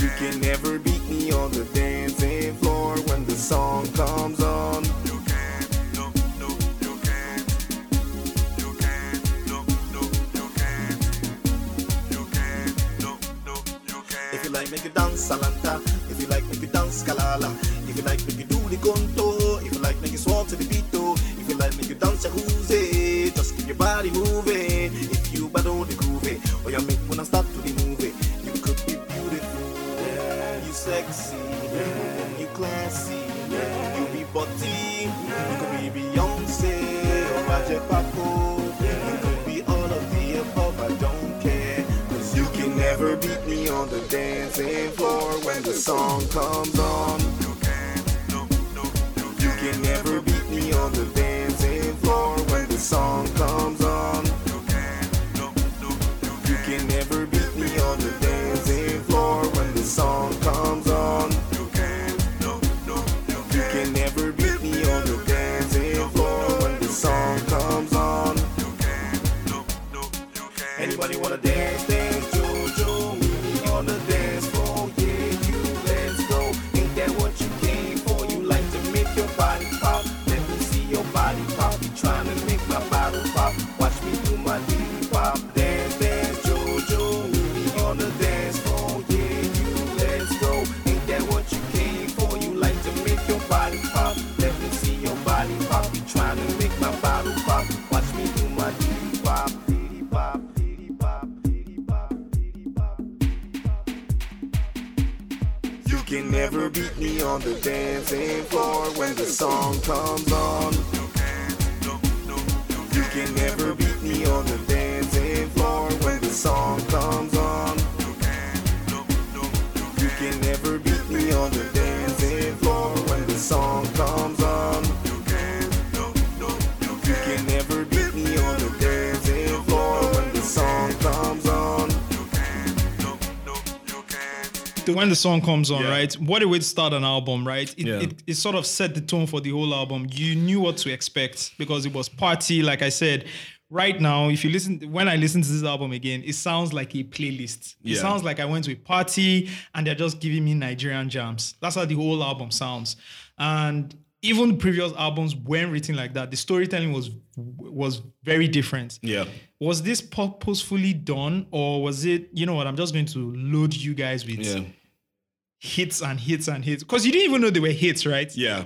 You can never beat me on the dancing floor when the song comes on. If you like, make a dance, Salanta. If you like, make a dance, Kalala. If you like, make a do the conto. If you like, make a swallow to the beato. If you like, make a dance, Jacuzzi. Just keep your body moving. If you battle the groovy, or you make when I start to the movie. You could be beautiful, yeah. You sexy, yeah. You classy, yeah. You be butty, yeah. You could be Beyonce, or Roger Paco, yeah. You could be all of the above, I don't care. Cause you can never beat me on the dancing floor when the song comes on. You can never beat me on the dancing floor when the song comes on. You can never beat me on the dancing floor when the song comes on. be on the dancing floor when the song comes on. You can never beat me on the dancing floor when the song comes on. You can never beat me on the dancing floor when the song comes on. You can never beat me on the dancing floor when the song comes on. When the song comes on, yeah. Right? What a way to start an album, right? It sort of set the tone for the whole album. You knew what to expect because it was party, like I said. Right now, if you listen, when I listen to this album again, it sounds like a playlist. It sounds like I went to a party and they're just giving me Nigerian jams. That's how the whole album sounds. And even previous albums, when written like that, the storytelling was very different. Yeah. Was this purposefully done, or was it, you know what, I'm just going to load you guys with hits and hits and hits, because you didn't even know they were hits, right? Yeah.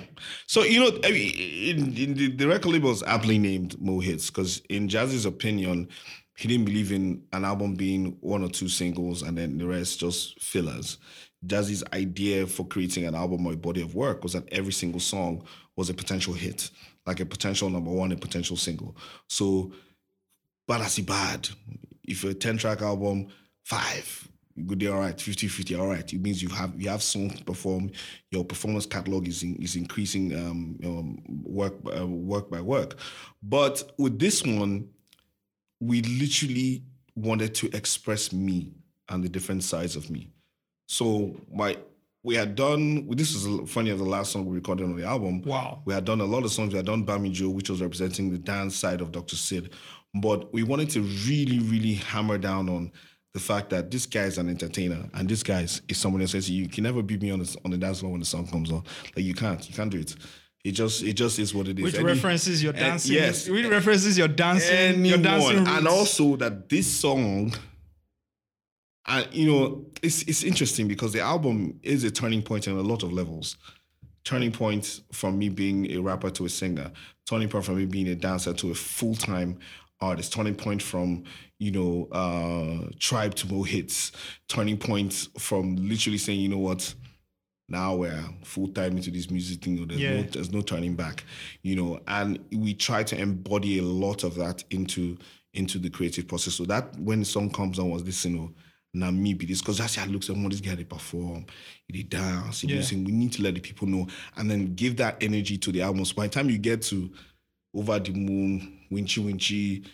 So, you know, I mean, the record label was aptly named Mo'Hits, because in Jazzy's opinion, he didn't believe in an album being one or two singles and then the rest just fillers. Jazzy's idea for creating an album or a body of work was that every single song was a potential hit, like a potential number one, a potential single. So, Badassi Bad, if a 10-track album, 5. Good day, all right, 50-50, all right. It means you have songs to perform. Your performance catalog is increasing work by work. But with this one, we literally wanted to express me and the different sides of me. So this is funny as the last song we recorded on the album. Wow. We had done a lot of songs. We had done Bamijo, which was representing the dance side of Dr. Sid. But we wanted to really, really hammer down on the fact that this guy is an entertainer, and this guy is someone that says, you can never beat me on the dance floor when the song comes on. Like, you can't do it. It just is what it is. Which references your dancing. Yes. Which references your dancing. Anyone. Your dancing roots. And also that this song, you know, it's interesting because the album is a turning point on a lot of levels. Turning point from me being a rapper to a singer. Turning point from me being a dancer to a full-time artist. Turning point from, you know, Tribe to Mo'Hits. Turning point from literally saying, you know what, now we're full time into this music thing. There's no turning back, you know. And we try to embody a lot of that into the creative process. So that when the song comes on was this, you know, Namibi, this, because that's how it looks at this guy, they perform, they dance, they sing. We need to let the people know and then give that energy to the album. So by the time you get to Over the Moon, Winchi,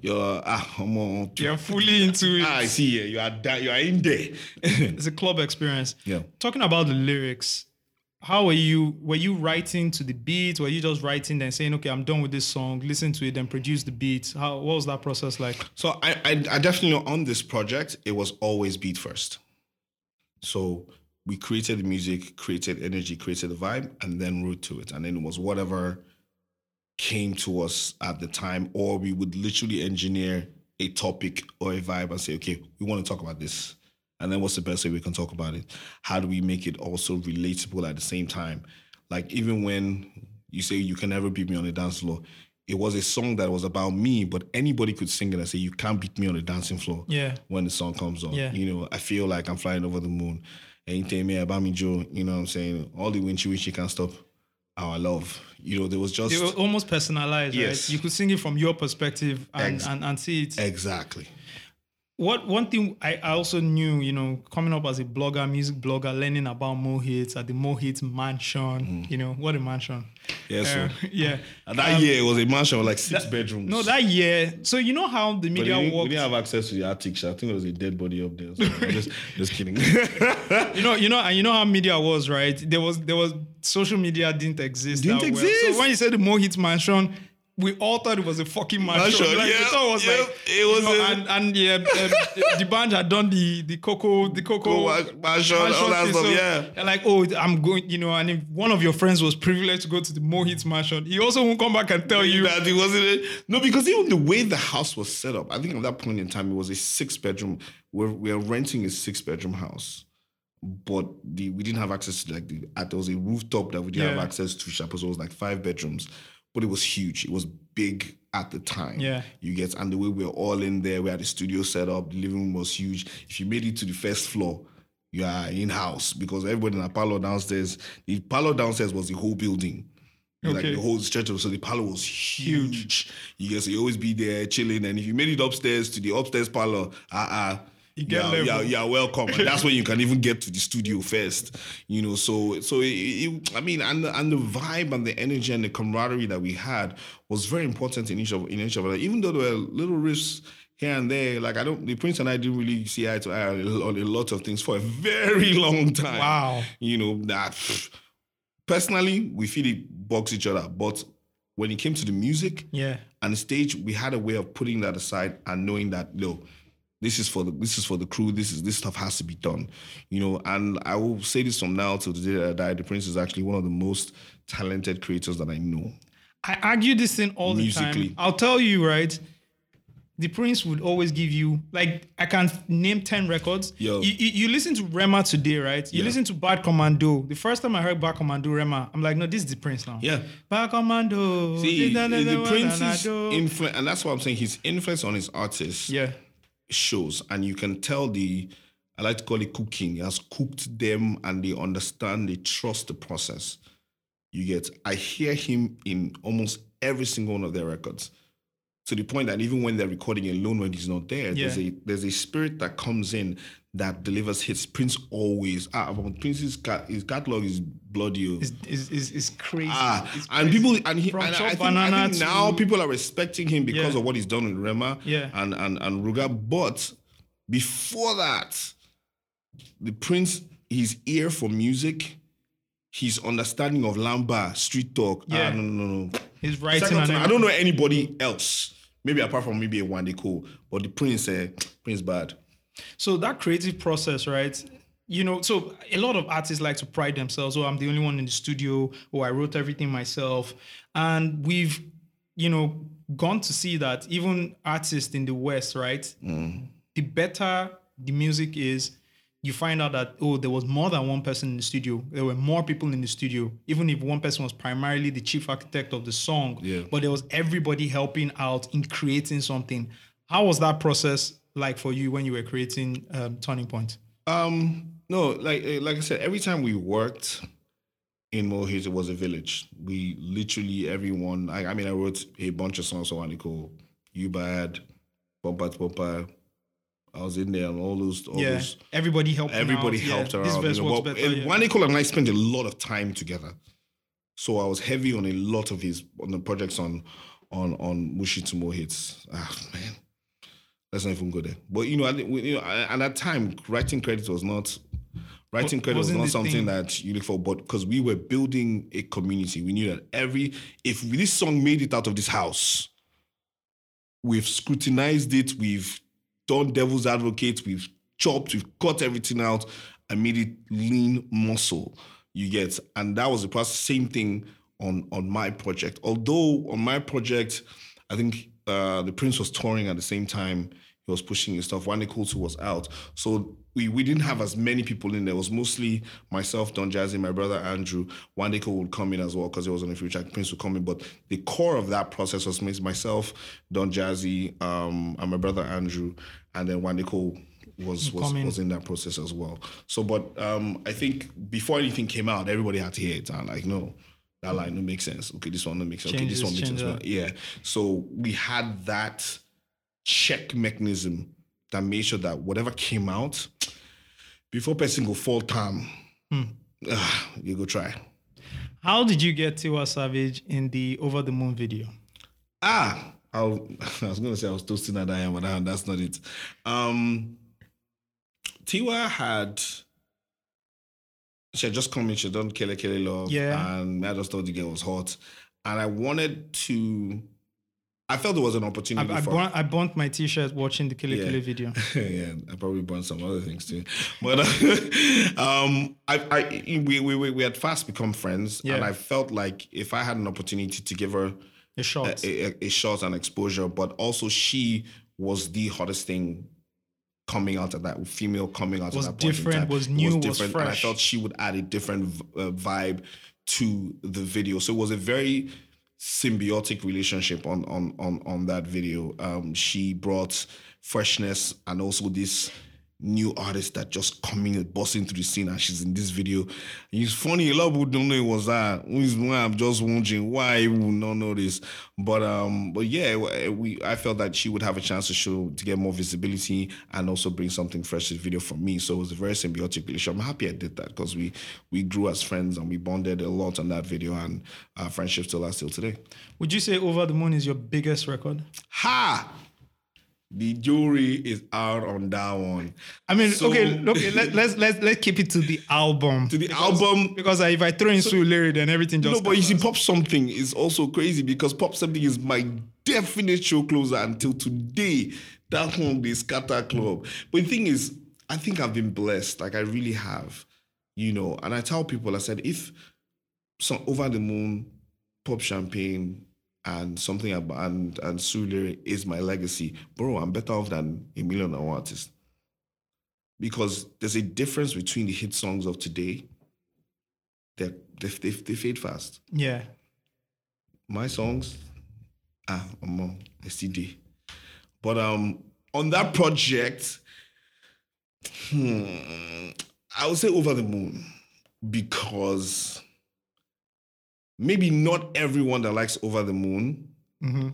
you're fully into it. I see. You are in there. It's a club experience. Yeah. Talking about the lyrics, how were you? Were you writing to the beat? Were you just writing and saying, "Okay, I'm done with this song. Listen to it and produce the beat"? What was that process like? So I definitely know on this project, it was always beat first. So we created the music, created energy, created the vibe, and then wrote to it, and then it was whatever came to us at the time, or we would literally engineer a topic or a vibe and say, okay, we want to talk about this. And then what's the best way we can talk about it? How do we make it also relatable at the same time? Like, even when you say you can never beat me on the dance floor, it was a song that was about me, but anybody could sing it and say, you can't beat me on the dancing floor when the song comes on. Yeah. You know, I feel like I'm flying over the moon. Anything me about me, Joe, you know what I'm saying? All the winchy can't stop our love. You know, there was just... They were almost personalized, yes. Right? You could sing it from your perspective and see it. Exactly. One thing I also knew, you know, coming up as a blogger, music blogger, learning about Mo'Hits at the Mo'Hits mansion, you know, what a mansion. Yes. Yeah. And that year, it was a mansion with like 6 bedrooms. No, that year. So you know how the media worked? We didn't have access to the attic. I think it was a dead body up there. So just kidding. you know how media was, right? There was social media didn't exist. Well. So when you said the Mo'Hits mansion, we all thought it was a fucking mansion. Like, yeah, we thought it was the band had done the Coco mansion, all that stuff. So, yeah, like, oh, I'm going, you know. And if one of your friends was privileged to go to the Mo'Hits mansion, he also won't come back and tell you that it wasn't. No, because even the way the house was set up, I think at that point in time it was a 6-bedroom. We're renting a 6-bedroom house. But we didn't have access to there was a rooftop that we didn't have access to. So it was like 5 bedrooms. But it was huge. It was big at the time. Yeah. You get, and the way we were all in there, we had the studio set up, the living room was huge. If you made it to the first floor, you are in-house, because everybody in the parlor downstairs, was the whole building. Okay. Like the whole stretch of, so the parlor was huge. You guys, you always be there chilling, and if you made it upstairs to the upstairs parlor, you're welcome. And that's when you can even get to the studio first, you know. So, I mean, and the vibe and the energy and the camaraderie that we had was very important in each of us. Like, even though there were little rifts here and there, like the Prince and I didn't really see eye to eye on a lot of things for a very long time. Wow, you know that. Personally, we feel it bugs each other, but when it came to the music and the stage, we had a way of putting that aside and knowing that, no, this is for the crew. This stuff has to be done, you know. And I will say this from now till the day that I die: the Prince is actually one of the most talented creators that I know. I argue this thing all musically. The time. I'll tell you, right? The Prince would always give you, like, I can name 10 records. Yo. You listen to Rema today, right? You listen to Bad Commando. The first time I heard Bad Commando, Rema, I'm like, no, this is the Prince now. Yeah. Bad Commando. See, the Prince's influence, and that's what I'm saying, his influence on his artists shows, and you can tell I like to call it cooking. He has cooked them, and they understand, they trust the process. I hear him in almost every single one of their records. To the point that even when they're recording alone, when he's not there, there's a spirit that comes in that delivers hits. Prince always. Prince's catalog is bloody. It's crazy. I think now people are respecting him because of what he's done with Rema and Ruga. But before that, the Prince, his ear for music, his understanding of lamba, street talk. Yeah. No. His writing. I don't know anybody else. Maybe apart from maybe a Wande Coal, but the Prince bad. So that creative process, right? You know, so a lot of artists like to pride themselves. Oh, I'm the only one in the studio. Oh, I wrote everything myself. And we've, you know, gone to see that even artists in the West, right? Mm. The better the music is, you find out that, oh, there was more than one person in the studio. There were more people in the studio, even if one person was primarily the chief architect of the song. Yeah. But there was everybody helping out in creating something. How was that process like for you when you were creating Turning Point? No, like I said, every time we worked in Mo'Hits, it was a village. We literally, everyone, I wrote a bunch of songs for Wande Coal, You Bad, Bumper to Bumper. I was in there and all those. Everybody helped around. This verse works better, Wande Coal and I spent a lot of time together, so I was heavy on a lot of the projects on Mushin to Mo'Hits. Let's not even go there. But at that time, writing credit was not something that you look for. But because we were building a community, we knew that if this song made it out of this house, we've scrutinized it, we've done devil's advocate, we've chopped, we've cut everything out and made it lean muscle, you get. And that was the process. Same thing on my project. Although on my project, I think the Prince was touring at the same time. He was pushing his stuff. Wande Coal too was out. So we didn't have as many people in there. It was mostly myself, Don Jazzy, my brother Andrew. Wande Coal would come in as well because he was on the future. Prince would come in. But the core of that process was myself, Don Jazzy, and my brother Andrew. And then Wande Coal was in that process as well. So, but I think before anything came out, everybody had to hear it. I'm like, no. That line don't make sense. Okay, this one don't make sense. Changes, okay, this one makes sense. Up. Yeah. So we had that check mechanism that made sure that whatever came out, before person go full time, you go try. How did you get Tiwa Savage in the Over the Moon video? I was going to say I was toasting that I am, but that's not it. Tiwa had... She had just come in, she had done Kele Kele Love, and I just thought the girl was hot. And I felt there was an opportunity for her. I burnt my t-shirt watching the Kele Kele video. Yeah, I probably burnt some other things too. But we had fast become friends, and I felt like if I had an opportunity to give her a shot and exposure, but also she was the hottest thing coming out of that, female coming out of that point in time. Was different, was new, was fresh. And I felt she would add a different vibe to the video. So it was a very symbiotic relationship on that video. She brought freshness and also this new artist that just come in and bust into the scene, and she's in this video. And it's funny, a lot of people don't know it was that. I'm just wondering why we would not know this. But yeah, I felt that she would have a chance to show, to get more visibility and also bring something fresh to the video from me. So it was a very symbiotic relationship. I'm happy I did that because we grew as friends and we bonded a lot on that video, and our friendship still lasts till today. Would you say Over the Moon is your biggest record? Ha! The jury is out on that one. I mean, so, okay, let's keep it to the album. Because if I throw in Suleri, then everything just... No, but you see, Pop Something is also crazy because Pop Something is my definite show closer until today. That one, the Scatter Club. But the thing is, I think I've been blessed. Like, I really have, you know. And I tell people, I said, if some Over the Moon, Pop Champagne, and something about and Suleri is my legacy, bro, I'm better off than a million other artists. Because there's a difference between the hit songs of today. They fade fast. Yeah. My songs, I'm on a CD. But on that project, I would say Over the Moon, because maybe not everyone that likes Over the Moon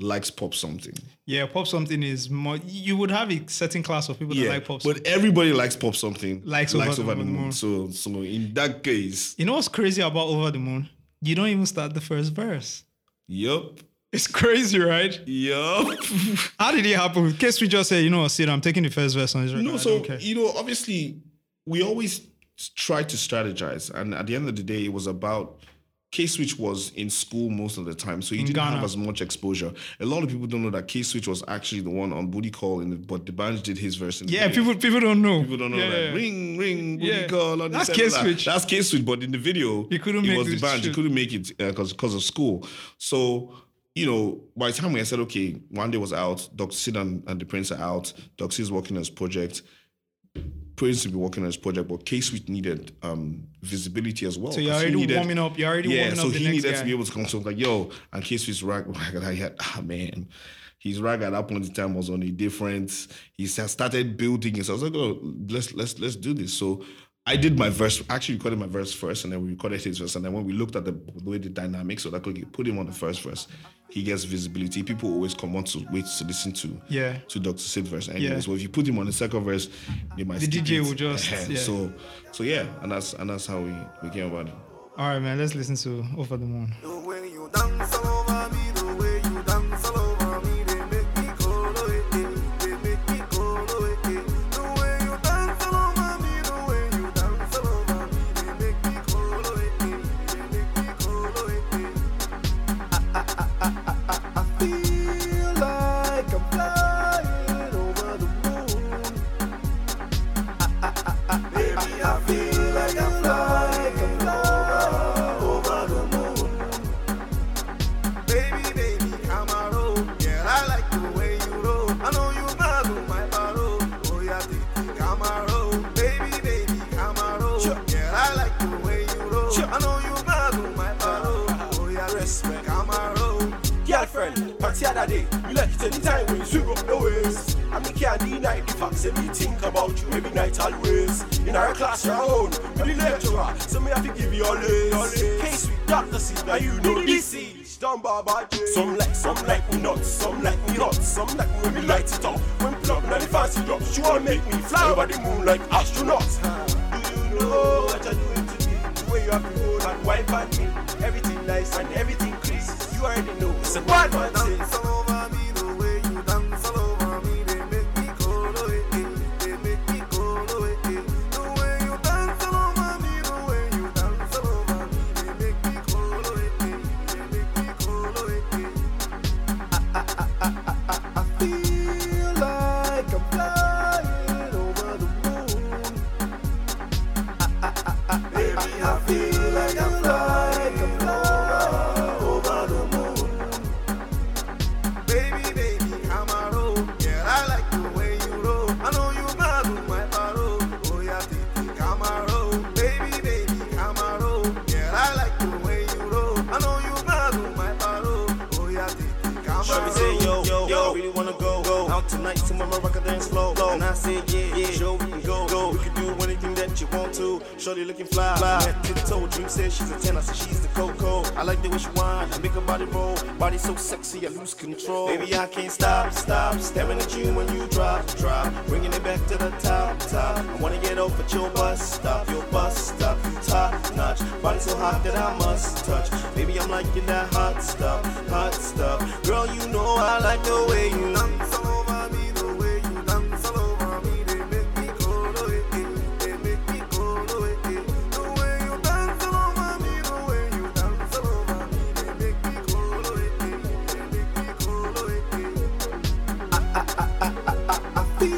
likes Pop Something. Yeah, Pop Something is more... You would have a certain class of people that like Pop Something. But everybody likes Pop Something. Likes Over the Moon. So in that case... You know what's crazy about Over the Moon? You don't even start the first verse. Yup. It's crazy, right? Yup. How did it happen? In case we just say, you know what, Sid, I'm taking the first verse on this record. No, so, you know, obviously, we always try to strategize. And at the end of the day, it was about... K-Switch was in school most of the time, so he didn't have as much exposure. A lot of people don't know that K-Switch was actually the one on Booty Call, but the band did his verse. People don't know. People don't know that. Ring, ring, Booty Call. On that's K-Switch. That's K-Switch, but in the video, it was the band. He couldn't make it because of school. So, you know, by the time we said, okay, Wande was out, Doc Sid and The Prince are out, Doc Sid's working on his project, Prince to be working on his project, but K-Switch needed visibility as well. So you're already warming up. You're already warming up. So he needed to be able to come. So like, yo, and K-Switch rag. I had man, his rag at that point in time was on a different. He started building it. So I was like, oh, let's do this. So I did my verse. Actually, recorded my verse first, and then we recorded his verse. And then when we looked at the way the dynamics of that, could put him on the first verse. He gets visibility. People always come on to wait to listen to Dr. Sid's verse. Anyway, so if you put him on the second verse, they might. The DJ will just and that's how we came about it. All right, man. Let's listen to Over the Moon. The way you dance all over me, the way you dance all over. Day. You like it anytime when you swing up the waist. I make you deny the facts. Say me think about you every night always. In our class round, you're the lecturer, so me have to give you all this. Case with Dr. Sid, now you know this is done by J. Some like me nuts, some like me nuts, some like me when me light it up. When plug now the fancy drop, she wanna make me fly over the moon like astronauts. Do you know what you're doing to me? The way you have to hold and wipe at me. Everything nice and everything crisp. You already know it's a bad man. want tonight. Tomorrow I can dance slow. And I said, yeah, yeah, sure we can go, go. We can do anything that you want to. Shorty looking fly, fly. That tiptoe, Dream says she's a 10. I said she's the Coco. I like the way she whine. I make her body roll. Body so sexy, I lose control. Baby, I can't stop. Staring at you when you drop. Bringing it back to the top. I wanna get off at your bus stop. Your bus stop, you top notch. Body so hot that I must touch. Baby, I'm liking that hot stuff. Girl, you know I like the way you dance all over me. The way you dance all over me. They make me go away. They make me go away. The way you dance all over me. The way you dance all over me. They make me go away. They make me go away. I feel like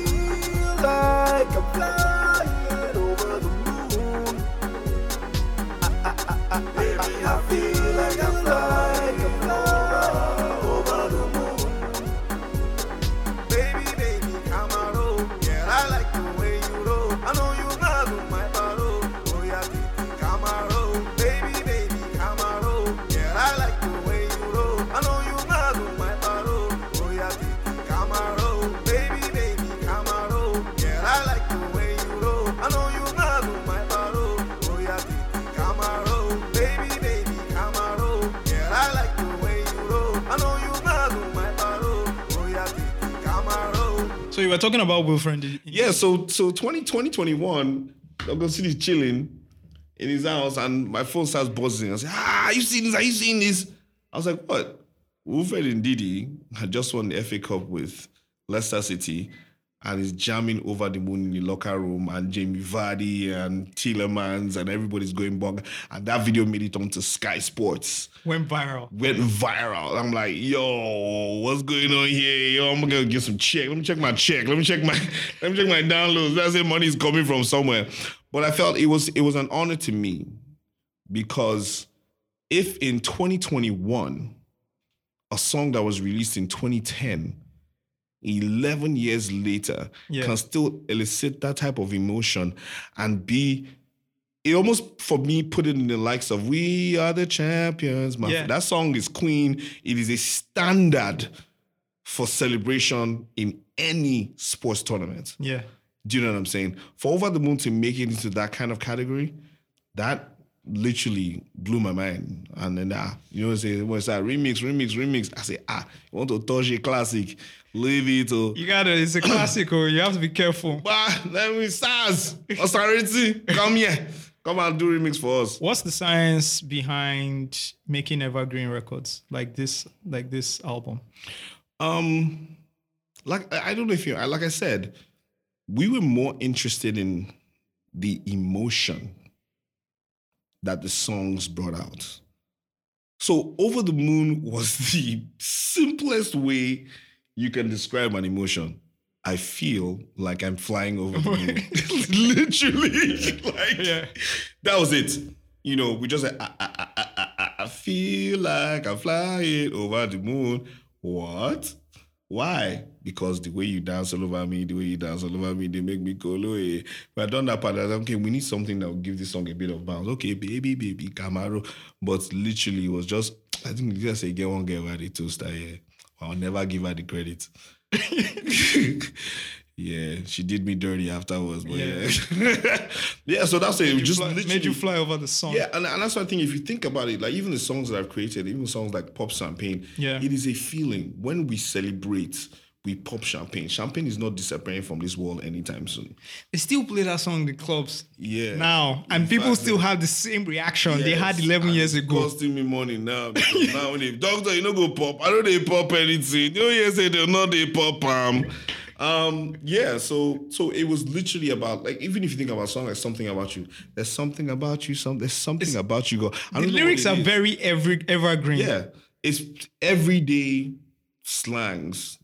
I'm flying over the moon. Baby, I feel like I'm flying. So you were talking about Wilfred. Yeah, so 2021, Uncle City's chilling in his house and my phone starts buzzing. I said, are you seeing this? Are you seeing this? I was like, what? Wilfred Ndidi had just won the FA Cup with Leicester City and is jamming Over the Moon in the locker room, and Jamie Vardy and Tielemans and everybody's going bong. And that video made it onto Sky Sports. Went viral. I'm like, yo, what's going on here? Yo, I'm gonna get some check. Let me check my downloads. That's where money's coming from somewhere. But I felt it was an honor to me, because if in 2021, a song that was released in 2010, 11 years later, can still elicit that type of emotion and be, it almost, for me, put it in the likes of We Are the Champions. That song is Queen. It is a standard for celebration in any sports tournament. Yeah. Do you know what I'm saying? For Over the Moon to make it into that kind of category, that literally blew my mind. And then, you know what I'm saying? What's that? Remix. I say, you want to touch a classic? Leave it. It's a classic. You have to be careful. But let me, Saz, authority, come here. Come and do remix for us. What's the science behind making evergreen records like this album? I don't know if you, like I said, we were more interested in the emotion that the songs brought out. So Over the Moon was the simplest way you can describe an emotion. I feel like I'm flying over the moon. Literally. That was it. You know, we just said, I feel like I'm flying over the moon. What? Why? Because the way you dance all over me, they make me go away. But I done that part. I said, okay, we need something that will give this song a bit of bounce. Okay, baby, Camaro. But literally, it was just, I think you just say, get one girl ready to start here. I'll never give her the credit. Yeah, she did me dirty afterwards. But yeah. Yeah, so that's it. Made you fly over the song. Yeah, and that's what I think. If you think about it, like even the songs that I've created, even songs like Pop Champagne, it is a feeling. When we celebrate, we pop champagne. Champagne is not disappearing from this world anytime soon. They still play that song in the clubs now. And people still have the same reaction they had 11 years ago. It's costing me money now. Now when they, doctor, you know, go pop. I know they pop anything. You know, they know they pop. So it was literally about, like, even if you think about a song like Something About You, there's something about you, there's something about you. The lyrics are very evergreen. Yeah. It's everyday slangs,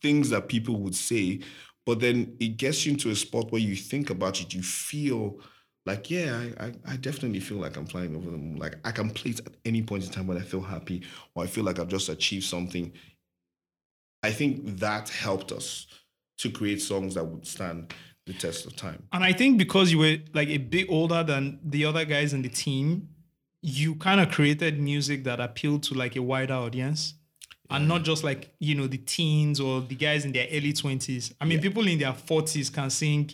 things that people would say, but then it gets you into a spot where you think about it, you feel like, I definitely feel like I'm flying over the moon. Like, I can play it at any point in time when I feel happy or I feel like I've just achieved something. I think that helped us to create songs that would stand the test of time. And I think because you were like a bit older than the other guys in the team, you kind of created music that appealed to like a wider audience. and not just like, you know, the teens or the guys in their early 20s. I mean, people in their 40s can sing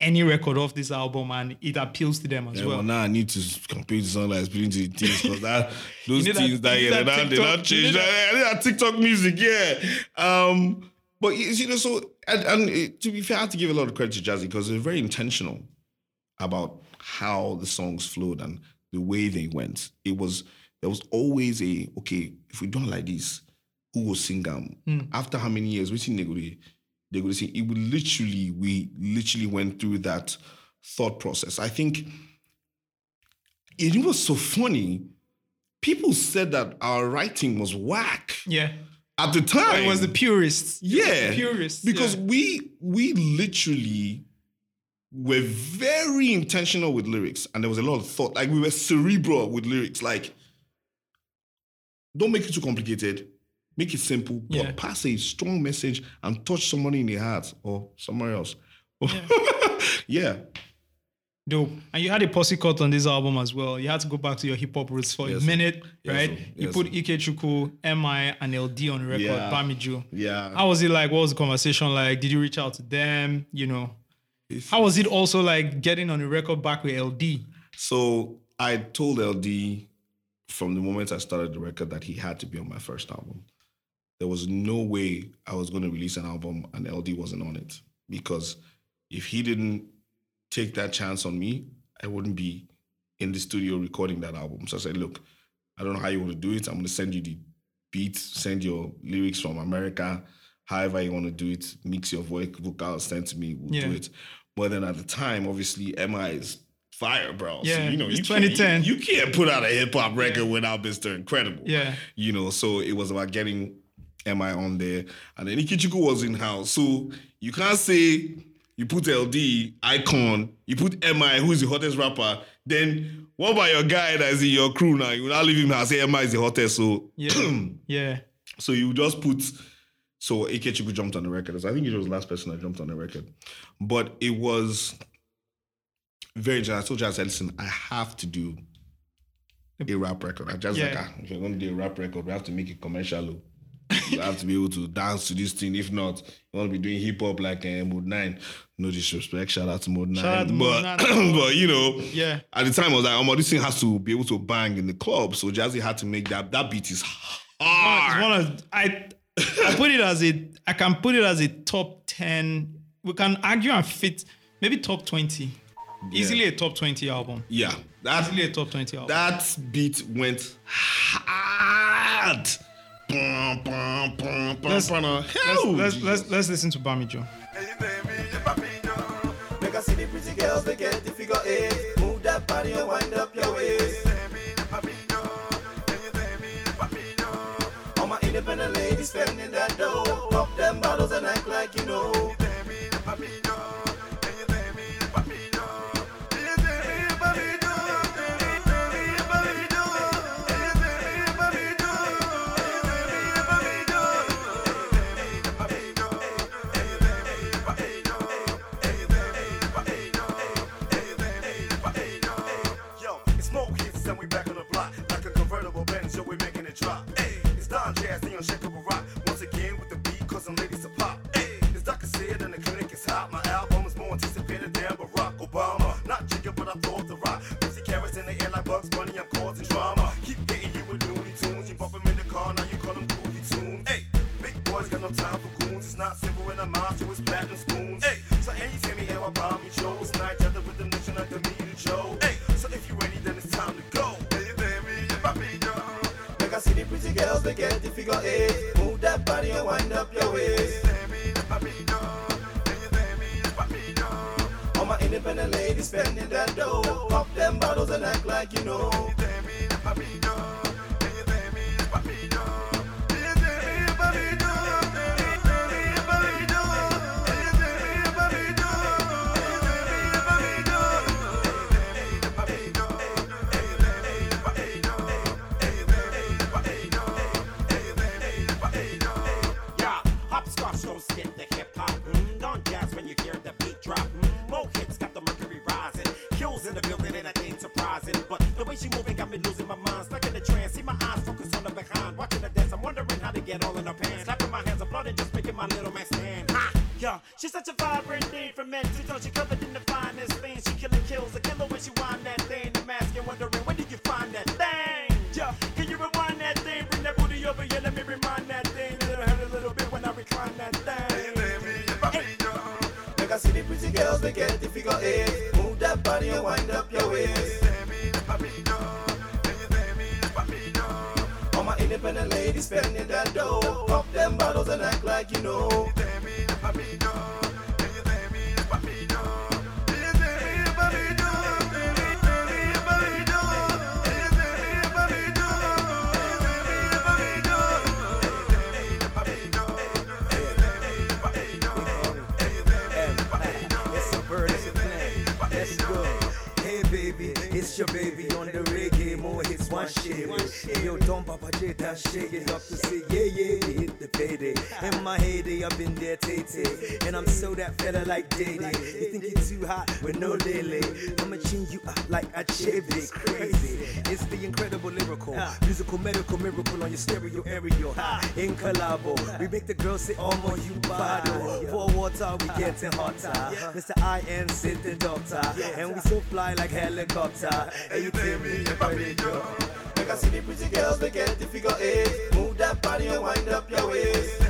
any record of this album and it appeals to them as well. Now I need to compare the song that's between the teens because those teens that year, they not change. That TikTok music, but, you know, so, and to be fair, I have to give a lot of credit to Jazzy because they're very intentional about how the songs flowed and the way they went. It was, there was always a, okay, if we don't like this, who will sing them? After how many years, we sing Neguri, they would say it would literally, we literally went through that thought process. I think it was so funny. People said that our writing was whack. Yeah. At the time. It was the purists. Yeah. The purists. Because we literally were very intentional with lyrics and there was a lot of thought. Like we were cerebral with lyrics. Like, don't make it too complicated. Make it simple, but pass a strong message and touch somebody in the heart or somewhere else. Dope. And you had a posse cut on this album as well. You had to go back to your hip-hop roots for a minute, right? You put Ike Chukwu, MI, and eLDee on the record, Bamiju. How was it like? What was the conversation like? Did you reach out to them? You know, how was it also like getting on the record back with eLDee? So I told eLDee from the moment I started the record that he had to be on my first album. There was no way I was going to release an album and eLDee wasn't on it. Because if he didn't take that chance on me, I wouldn't be in the studio recording that album. So I said, look, I don't know how you want to do it. I'm going to send you the beats, send your lyrics from America, however you want to do it, mix your vocals, send to me, we'll do it. But then at the time, obviously, MI is fire, bro. So, you know, it's 2010. You can't put out a hip-hop record without Mr. Incredible. You know, so it was about getting MI on there. And then Ike Chukwu was in-house. So you can't say you put eLDee, Icon, you put MI, who's the hottest rapper, then what about your guy that's in your crew now? You now leave him and say MI is the hottest, so... So you just put... So Ike Chukwu jumped on the record. So I think he was the last person that jumped on the record. But it was very interesting. I told Jazz, listen, I have to do a rap record. I just like, if you're going to do a rap record, we have to make it commercial. You have to be able to dance to this thing. If not, you want to be doing hip-hop like Mode 9. No disrespect. Shout out to Mode 9. But, you know, at the time, I was like, oh, this thing has to be able to bang in the club. So Jazzy had to make that. That beat is hard. I put it as a... I can put it as a top 10. We can argue and fit maybe top 20. Easily a top 20 album. Easily a top 20 album. That beat went hard. Let's listen to Bamijo. Hey, baby, Bamijo. Make us see the pretty girls, they get the figure eight. Move that body and wind up your waist. Baby, Bamijo. Hey, baby, Bamijo. All my independent ladies standing that door. Pop them bottles and act like you know. Baby, Bamijo. Don Jazzy, unshakable rock. Once again with the beat, cause some ladies a pop. Hey, it's Dr. Sid and the clinic is hot. My album is more anticipated than Barack Obama. Not jigger, but I thought the rock. Pussy carrots in the air like Bugs Bunny, I'm causing drama. Keep getting you with Looney Tunes. You bump them in the car, now you call them groovy tunes. Hey, big boys got no time for goons. It's not simple in the mind, so it's platinum spoons. Hey, so hey, you tell me how I bomb you, Joe. Snide at the rhythm nation like the media, Joe. Hey, so if you ready, then it's time to go. I see the pretty girls, they get the figure eight. Move that body and wind up your waist. All my independent ladies spending that dough. Pop them bottles and act like you know. She moving, got me losing my mind. Stuck in the trance, see my eyes focus on the behind. Watching the dance, I'm wondering how to get rolling her pants, clapping my hands, applauding, just making my little man stand. Ha! Yo, she's such a vibrant need for men to know she covered in the finest thing. She killing kills, a killer when she wind that thing. The mask and wondering, where did you find that thing? Yo, can you rewind that thing? Bring that booty over here, let me remind that thing. It'll hurt a little bit when I recline that thing. Make I see the pretty girls, they get difficult age. Move that body and wind up your waist. Independent ladies spending that dough, pop them bottles and act like you know. It's a bird, it's a plane, let's go. Hey baby, it's your baby on the reggae, Mo'Hits one shit. Hey yo, Tom Papa J, that shake it up to say, yeah, yeah, we hit the payday. In my heyday, I've been there, Tay-Tay. And I'm so that fella like Day-Day. You think you're too hot with no lele. I'ma chin you up like a chevy. Crazy. It's the incredible lyrical, musical, medical miracle on your stereo aerial. In collabo, we make the girls say, oh, more you bottle. Pour water, we getting hotter. Mr. I am the doctor. And we so fly like helicopter. And you tell me if I be your. I see the pretty girls, they get the figure eight. Move that body and wind up your waist.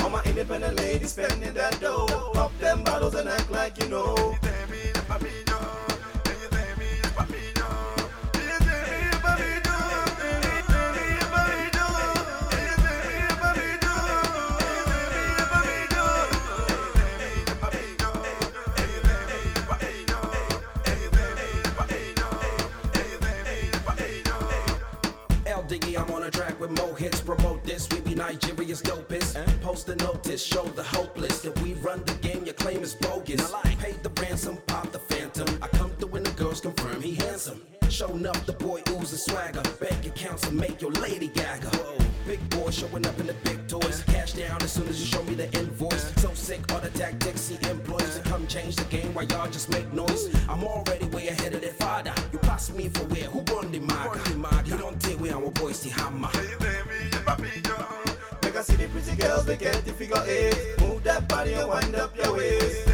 All my independent ladies spending that dough, pop them bottles and act like you know. I'm on a track with Mo'Hits, promote this, we be Nigeria's dopest. Post a notice, show the hopeless. If we run the game, your claim is bogus. Paid the ransom, pop the phantom. I come through and the girls confirm he handsome. Showing up, the boy oozing swagger. Bank accounts and make your lady gaga. Big boy showing up in the big toys. Cash down as soon as you show me the invoice. So sick, all the tactics he employs. And come change the game while y'all just make noise. I'm already way ahead of that father. You pass me for where? Who run the mark? You don't take where I'm a boise hammer. Make I see the pretty girls, they get the figure eight. Move that body and wind up your waist.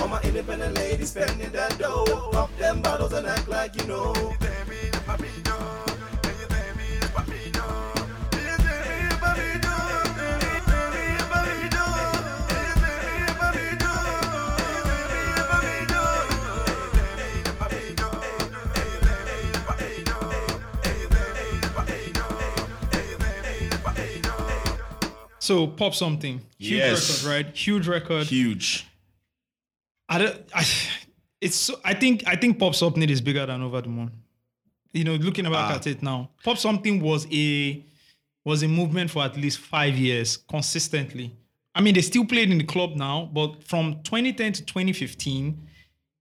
All my independent ladies spending that dough. Pop them bottles and act like you know. So Pop Something, huge record, right? Huge record, huge. I think Pop Something is bigger than Over the Moon. You know, looking back at it now, Pop Something was a movement for at least 5 years consistently. I mean, they still played in the club now, but from 2010 to 2015,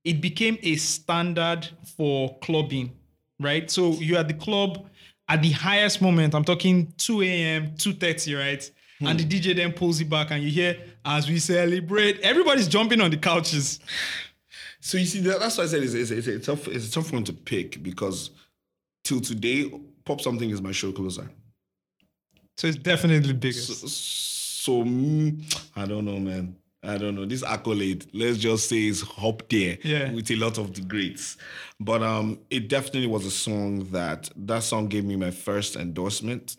it became a standard for clubbing, right? So you at the club at the highest moment. I'm talking 2 a.m., 2:30, right? And the DJ then pulls it back and you hear, as we celebrate, everybody's jumping on the couches. So you see, that's why I said it's a tough one to pick, because till today, Pop Something is my show closer. So it's definitely biggest. So I don't know, man. I don't know. This accolade, let's just say, is up there with a lot of the greats. But it definitely was a song that song gave me my first endorsement.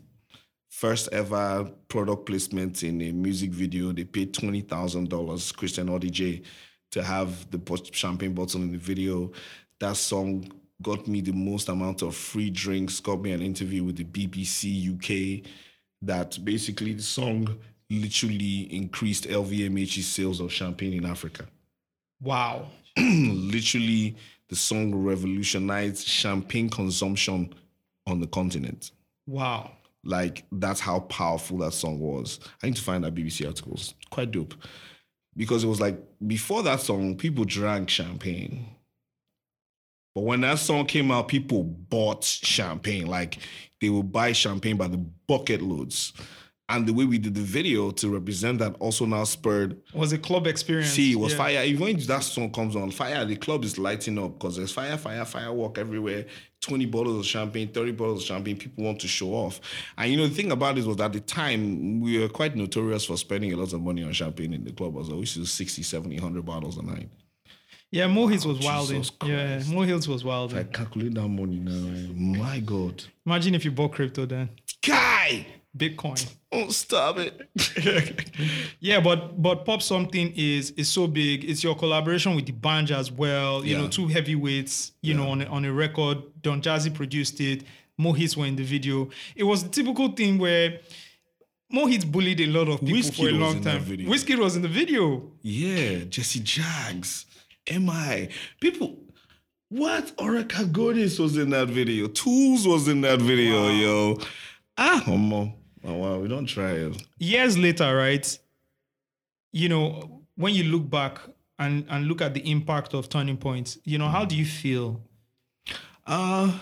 First ever product placement in a music video. They paid $20,000 Christian Odije to have the champagne bottle in the video. That song got me the most amount of free drinks, got me an interview with the BBC UK. That basically, the song literally increased LVMH's sales of champagne in Africa. Wow. Literally, the song revolutionized champagne consumption on the continent. Wow. Like, that's how powerful that song was. I need to find that BBC article. Quite dope. Because it was like, before that song, people drank champagne. But when that song came out, people bought champagne. Like, they would buy champagne by the bucket loads. And the way we did the video to represent that also now spurred... It was a club experience. See, it was fire. Even when that song comes on, fire, the club is lighting up because there's fire, fire, firework everywhere. 20 bottles of champagne, 30 bottles of champagne. People want to show off. And, you know, the thing about it was at the time, we were quite notorious for spending a lot of money on champagne in the club. We used to do 60, 70, 100 bottles a night. Yeah, Mo'Hits was wild. Yeah, Mo'Hits was wild. I calculate that money now. My God. Imagine if you bought crypto then. Guy! Bitcoin. Oh, stop it. Yeah, but Pop Something is so big. It's your collaboration with the band as well. You know, two heavyweights, you know, on a record. Don Jazzy produced it. Mo'Hits were in the video. It was the typical thing where Mo'Hits bullied a lot of people for a long time. Whiskey was in the video. Yeah, Jesse Jags. M.I. People... What? Oreka Goddess was in that video. Tools was in that video, yo. Oh, wow, we don't try it. Years later, right? You know, when you look back and look at the impact of Turning Point, you know, how do you feel? I'm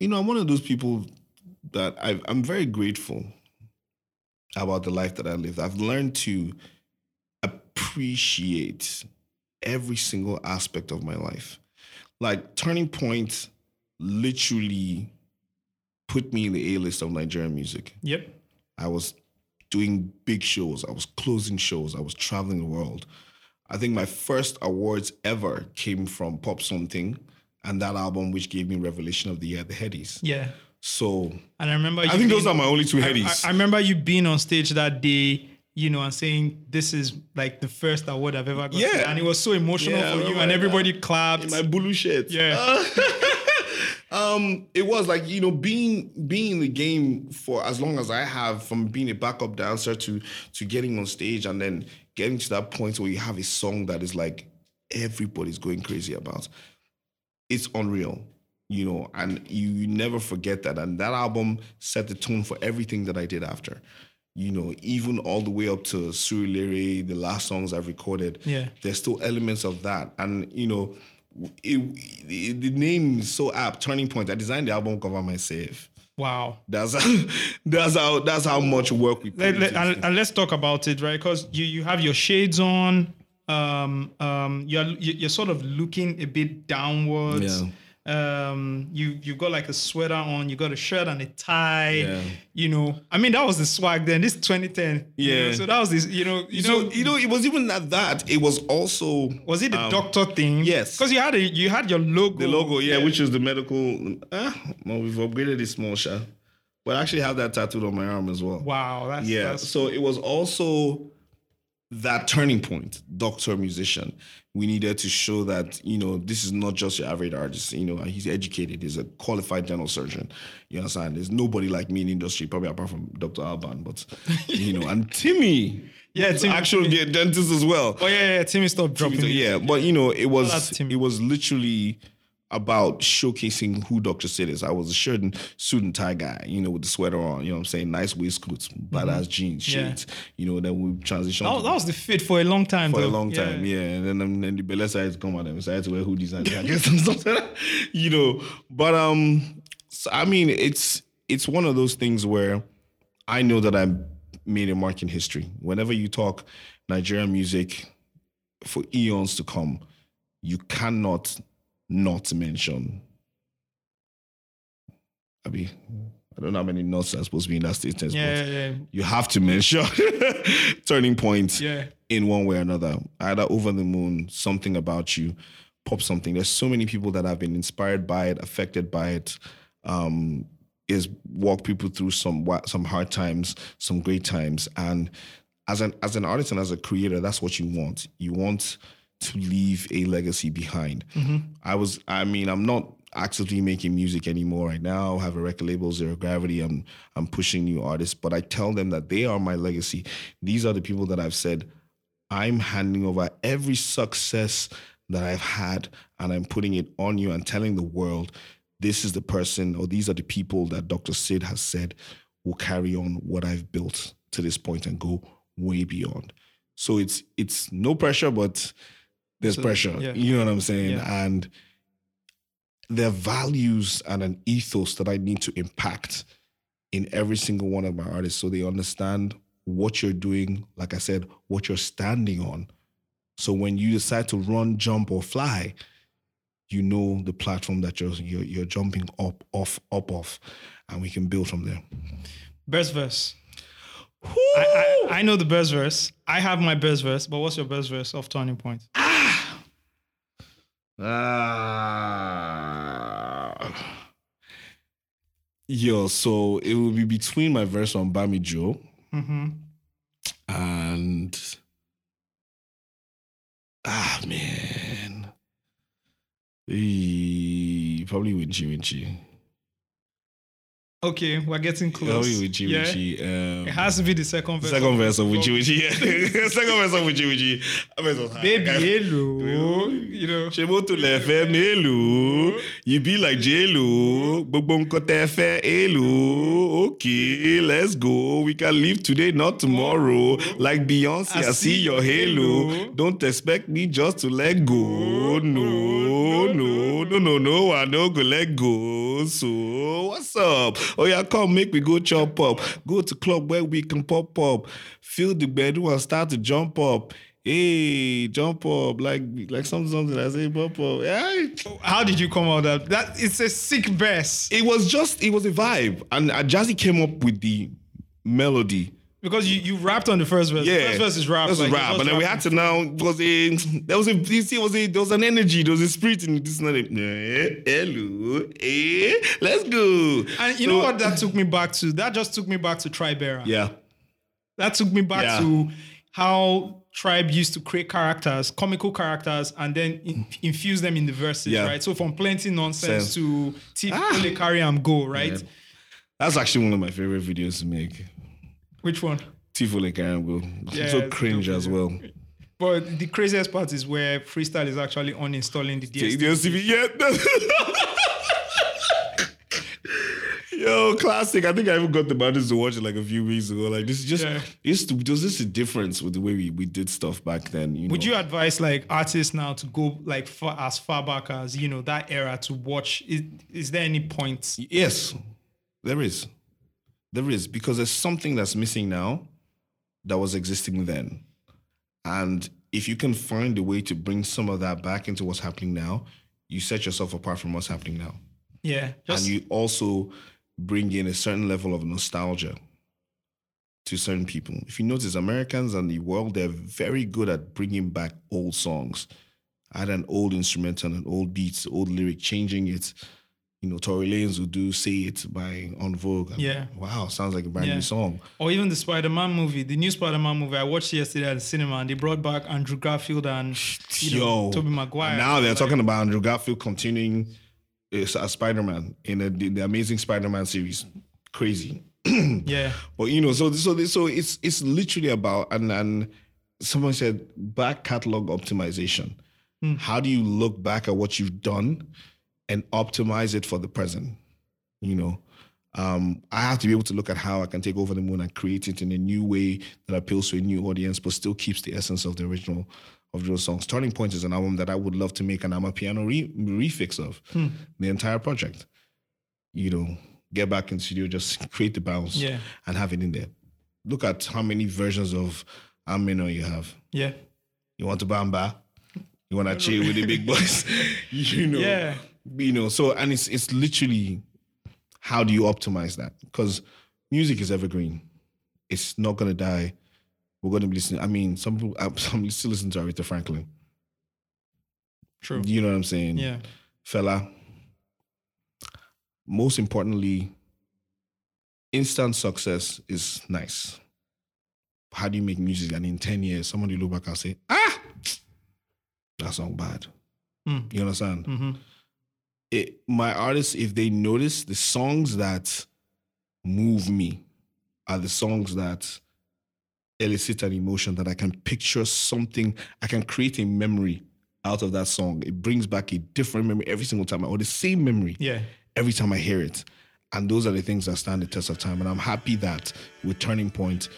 one of those people that I'm very grateful about the life that I lived. I've learned to appreciate every single aspect of my life. Like, Turning Point literally... put me in the A-list of Nigerian music. Yep. I was doing big shows. I was closing shows. I was traveling the world. I think my first awards ever came from Pop Something and that album, which gave me Revelation of the Year, the Headies. Yeah. So... And I remember... I think those are my only two Headies. I remember you being on stage that day, you know, and saying, this is like the first award I've ever got. Yeah. And it was so emotional for you and everybody clapped. In my blue shirt. Yeah. It was like, you know, being in the game for as long as I have, from being a backup dancer to getting on stage and then getting to that point where you have a song that is like everybody's going crazy about. It's unreal, you know, and you never forget that. And that album set the tone for everything that I did after. You know, even all the way up to Surulere, the last songs I've recorded, there's still elements of that. And, you know... The name is so apt. Turning Point. I designed the album cover myself. Wow. That's how much work we put. And let's talk about it, right? Because you have your shades on. You're sort of looking a bit downwards. Yeah. You've got like a sweater on. You got a shirt and a tie. Yeah. You know, I mean, that was the swag then. This 2010. Yeah. You know, so that was this. You know, it was even not that. It was also. Was it the doctor thing? Yes. Because you had your logo. The logo, which is the medical. Well, we've upgraded it small, Sha. But I actually have that tattooed on my arm as well. Wow. That's... So it was also that turning point, doctor, musician. We needed to show that, you know, this is not just your average artist. You know, he's educated. He's a qualified dental surgeon. You understand? There's nobody like me in the industry, probably apart from Dr. Alban, but, you know, and Timmy. Yeah, Timmy. Actually, be a dentist as well. Oh, yeah, Timmy stopped dropping. Yeah, but, you know, it was literally about showcasing who Dr. Sid is. I was a shirt and suit and tie guy, you know, with the sweater on, you know what I'm saying? Nice waistcoats, badass jeans, shades, you know, then we transitioned. That was the fit for a long time. And then the Belessa had to come out and decided to wear hoodies and something, you know. But, so, I mean, it's one of those things where I know that I made a mark in history. Whenever you talk Nigerian music for eons to come, you cannot... not to mention, I don't know how many notes are supposed to be in that statement, but you have to mention Turning Point in one way or another. Either Over the Moon, Something About You, Pop Something. There's so many people that have been inspired by it, affected by it. It's walked people through some hard times, some great times. And as an artist and as a creator, that's what you want. You want to leave a legacy behind. Mm-hmm. I'm not actively making music anymore right now. I have a record label, Zero Gravity. I'm pushing new artists, but I tell them that they are my legacy. These are the people that I've said, I'm handing over every success that I've had and I'm putting it on you and telling the world, this is the person or these are the people that Dr. Sid has said will carry on what I've built to this point and go way beyond. So it's no pressure, but there's pressure, you know what I'm saying? Yeah. And there are values and an ethos that I need to impact in every single one of my artists so they understand what you're doing, like I said, what you're standing on. So when you decide to run, jump, or fly, you know the platform that you're jumping off, and we can build from there. Best verse. I know the best verse. I have my best verse, but what's your best verse of Turning Point? Yo, so it will be between my verse on Bami Joe and man, probably Winchi. Okay, we're getting close. Winchi. It has to be the second verse. Second verse of Winchi. Yeah. Second verse of Winchi. Baby, hello. You know. Shemo to lefe hello. You be like J-Lo. Hello. Okay, let's go. We can leave today, not tomorrow. Like Beyonce, I see your halo. Don't expect me just to let go. No. I don't go let go. So, what's up? Oh yeah, come make we go chop up. Go to club where we can pop up. Feel the bedroom and start to jump up. Hey, jump up like something. I say pop up. Hey. How did you come out of that? It's a sick verse. It was a vibe, and Jazzy came up with the melody. Because you rapped on the first verse. Yeah. The first verse is rap. And then we had to now there was an energy, there was a spirit in this. Hello, let's go. And you know what that took me back to? That just took me back to Tribe era. Yeah. That took me back to how Tribe used to create characters, comical characters, and then infuse them in the verses, right? So from Plenty Nonsense to Tiwa Carry and Go, right? Yeah. That's actually one of my favorite videos to make. Which one? Tifo Lake Angle. Yeah, so cringe as well. But the craziest part is where Freestyle is actually uninstalling the DSTV. Yeah. Yo, classic. I think I even got the buddies to watch it like a few weeks ago. Like this is just, there's just a difference with the way we did stuff back then. You know? Would you advise like artists now to go like as far back as, you know, that era to watch? Is there any point? Yes, there is. There is, because there's something that's missing now that was existing then. And if you can find a way to bring some of that back into what's happening now, you set yourself apart from what's happening now. Yeah. And you also bring in a certain level of nostalgia to certain people. If you notice, Americans and the world, they're very good at bringing back old songs. Add an old instrumental, an old beat, old lyric, changing it. You know, Tory Lanez will do Say It by On Vogue. Yeah. Wow, sounds like a brand new song. Or even the Spider-Man movie, the new Spider-Man movie I watched yesterday at the cinema, and they brought back Andrew Garfield and Tobey Maguire. And now they're talking about Andrew Garfield continuing as Spider-Man in the Amazing Spider-Man series. Crazy. Yeah. But you know, so it's literally about and someone said back catalog optimization. Mm. How do you look back at what you've done and optimize it for the present? You know, I have to be able to look at how I can take Over the Moon and create it in a new way that appeals to a new audience, but still keeps the essence of the original of those songs. Turning Point is an album that I would love to make, and I'm a piano refix of the entire project. You know, get back in the studio, just create the bounce and have it in there. Look at how many versions of Amino you have. Yeah, you want to bamba, you want to chill with the big boys, you know. Yeah. You know, so, and it's literally, how do you optimize that? Because music is evergreen. It's not going to die. We're going to be listening. I mean, some people, I'm still listening to Aretha Franklin. True. You know what I'm saying? Yeah. Fella. Most importantly, instant success is nice. How do you make music? And in 10 years, somebody look back and say, that song bad. Mm. You understand? Mm-hmm. My artists, if they notice, the songs that move me are the songs that elicit an emotion that I can picture something. I can create a memory out of that song. It brings back a different memory every single time, or the same memory every time I hear it. And those are the things that stand the test of time. And I'm happy that with Turning Point,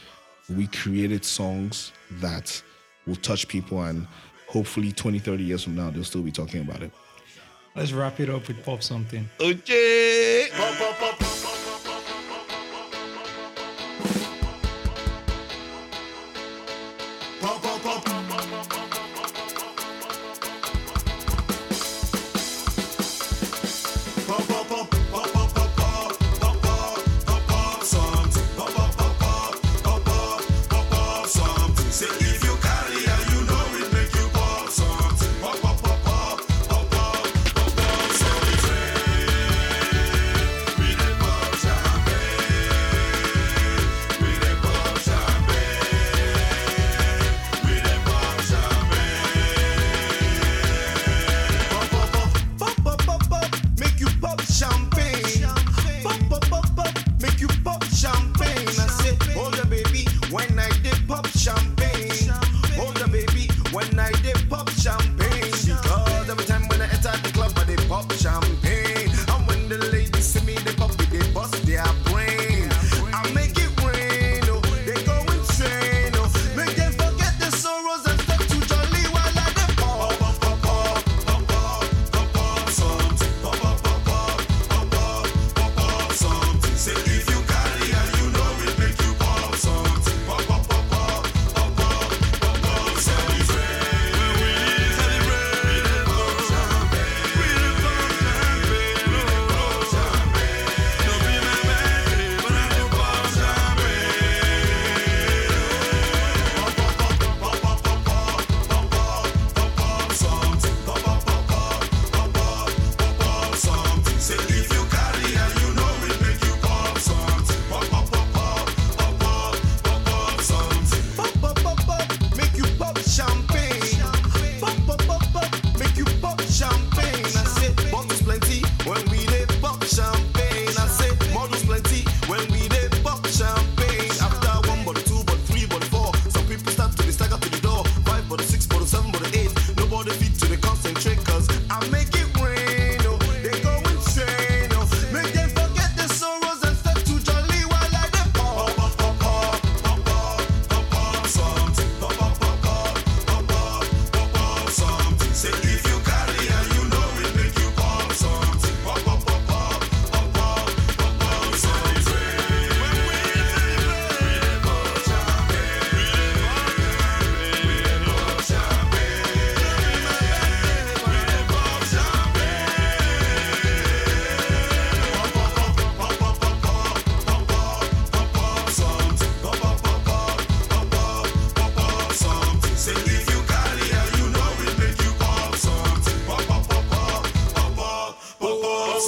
we created songs that will touch people, and hopefully 20, 30 years from now, they'll still be talking about it. Let's wrap it up with Pop Something. Okay.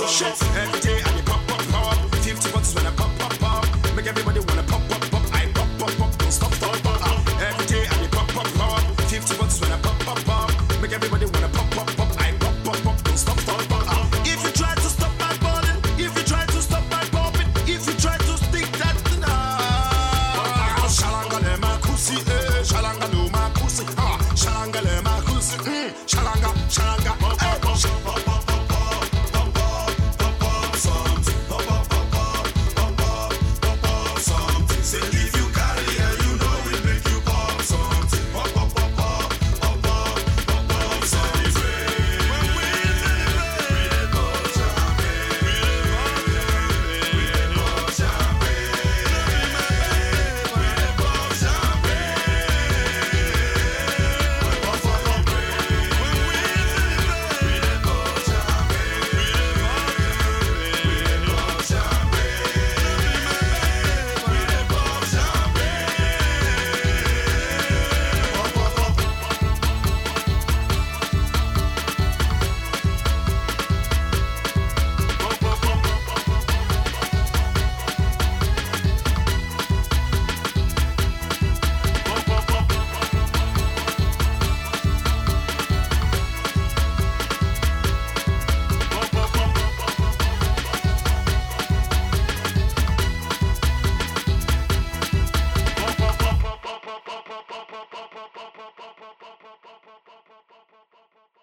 Shot MJ and the pop, pop, power. 50 bucks when I pop.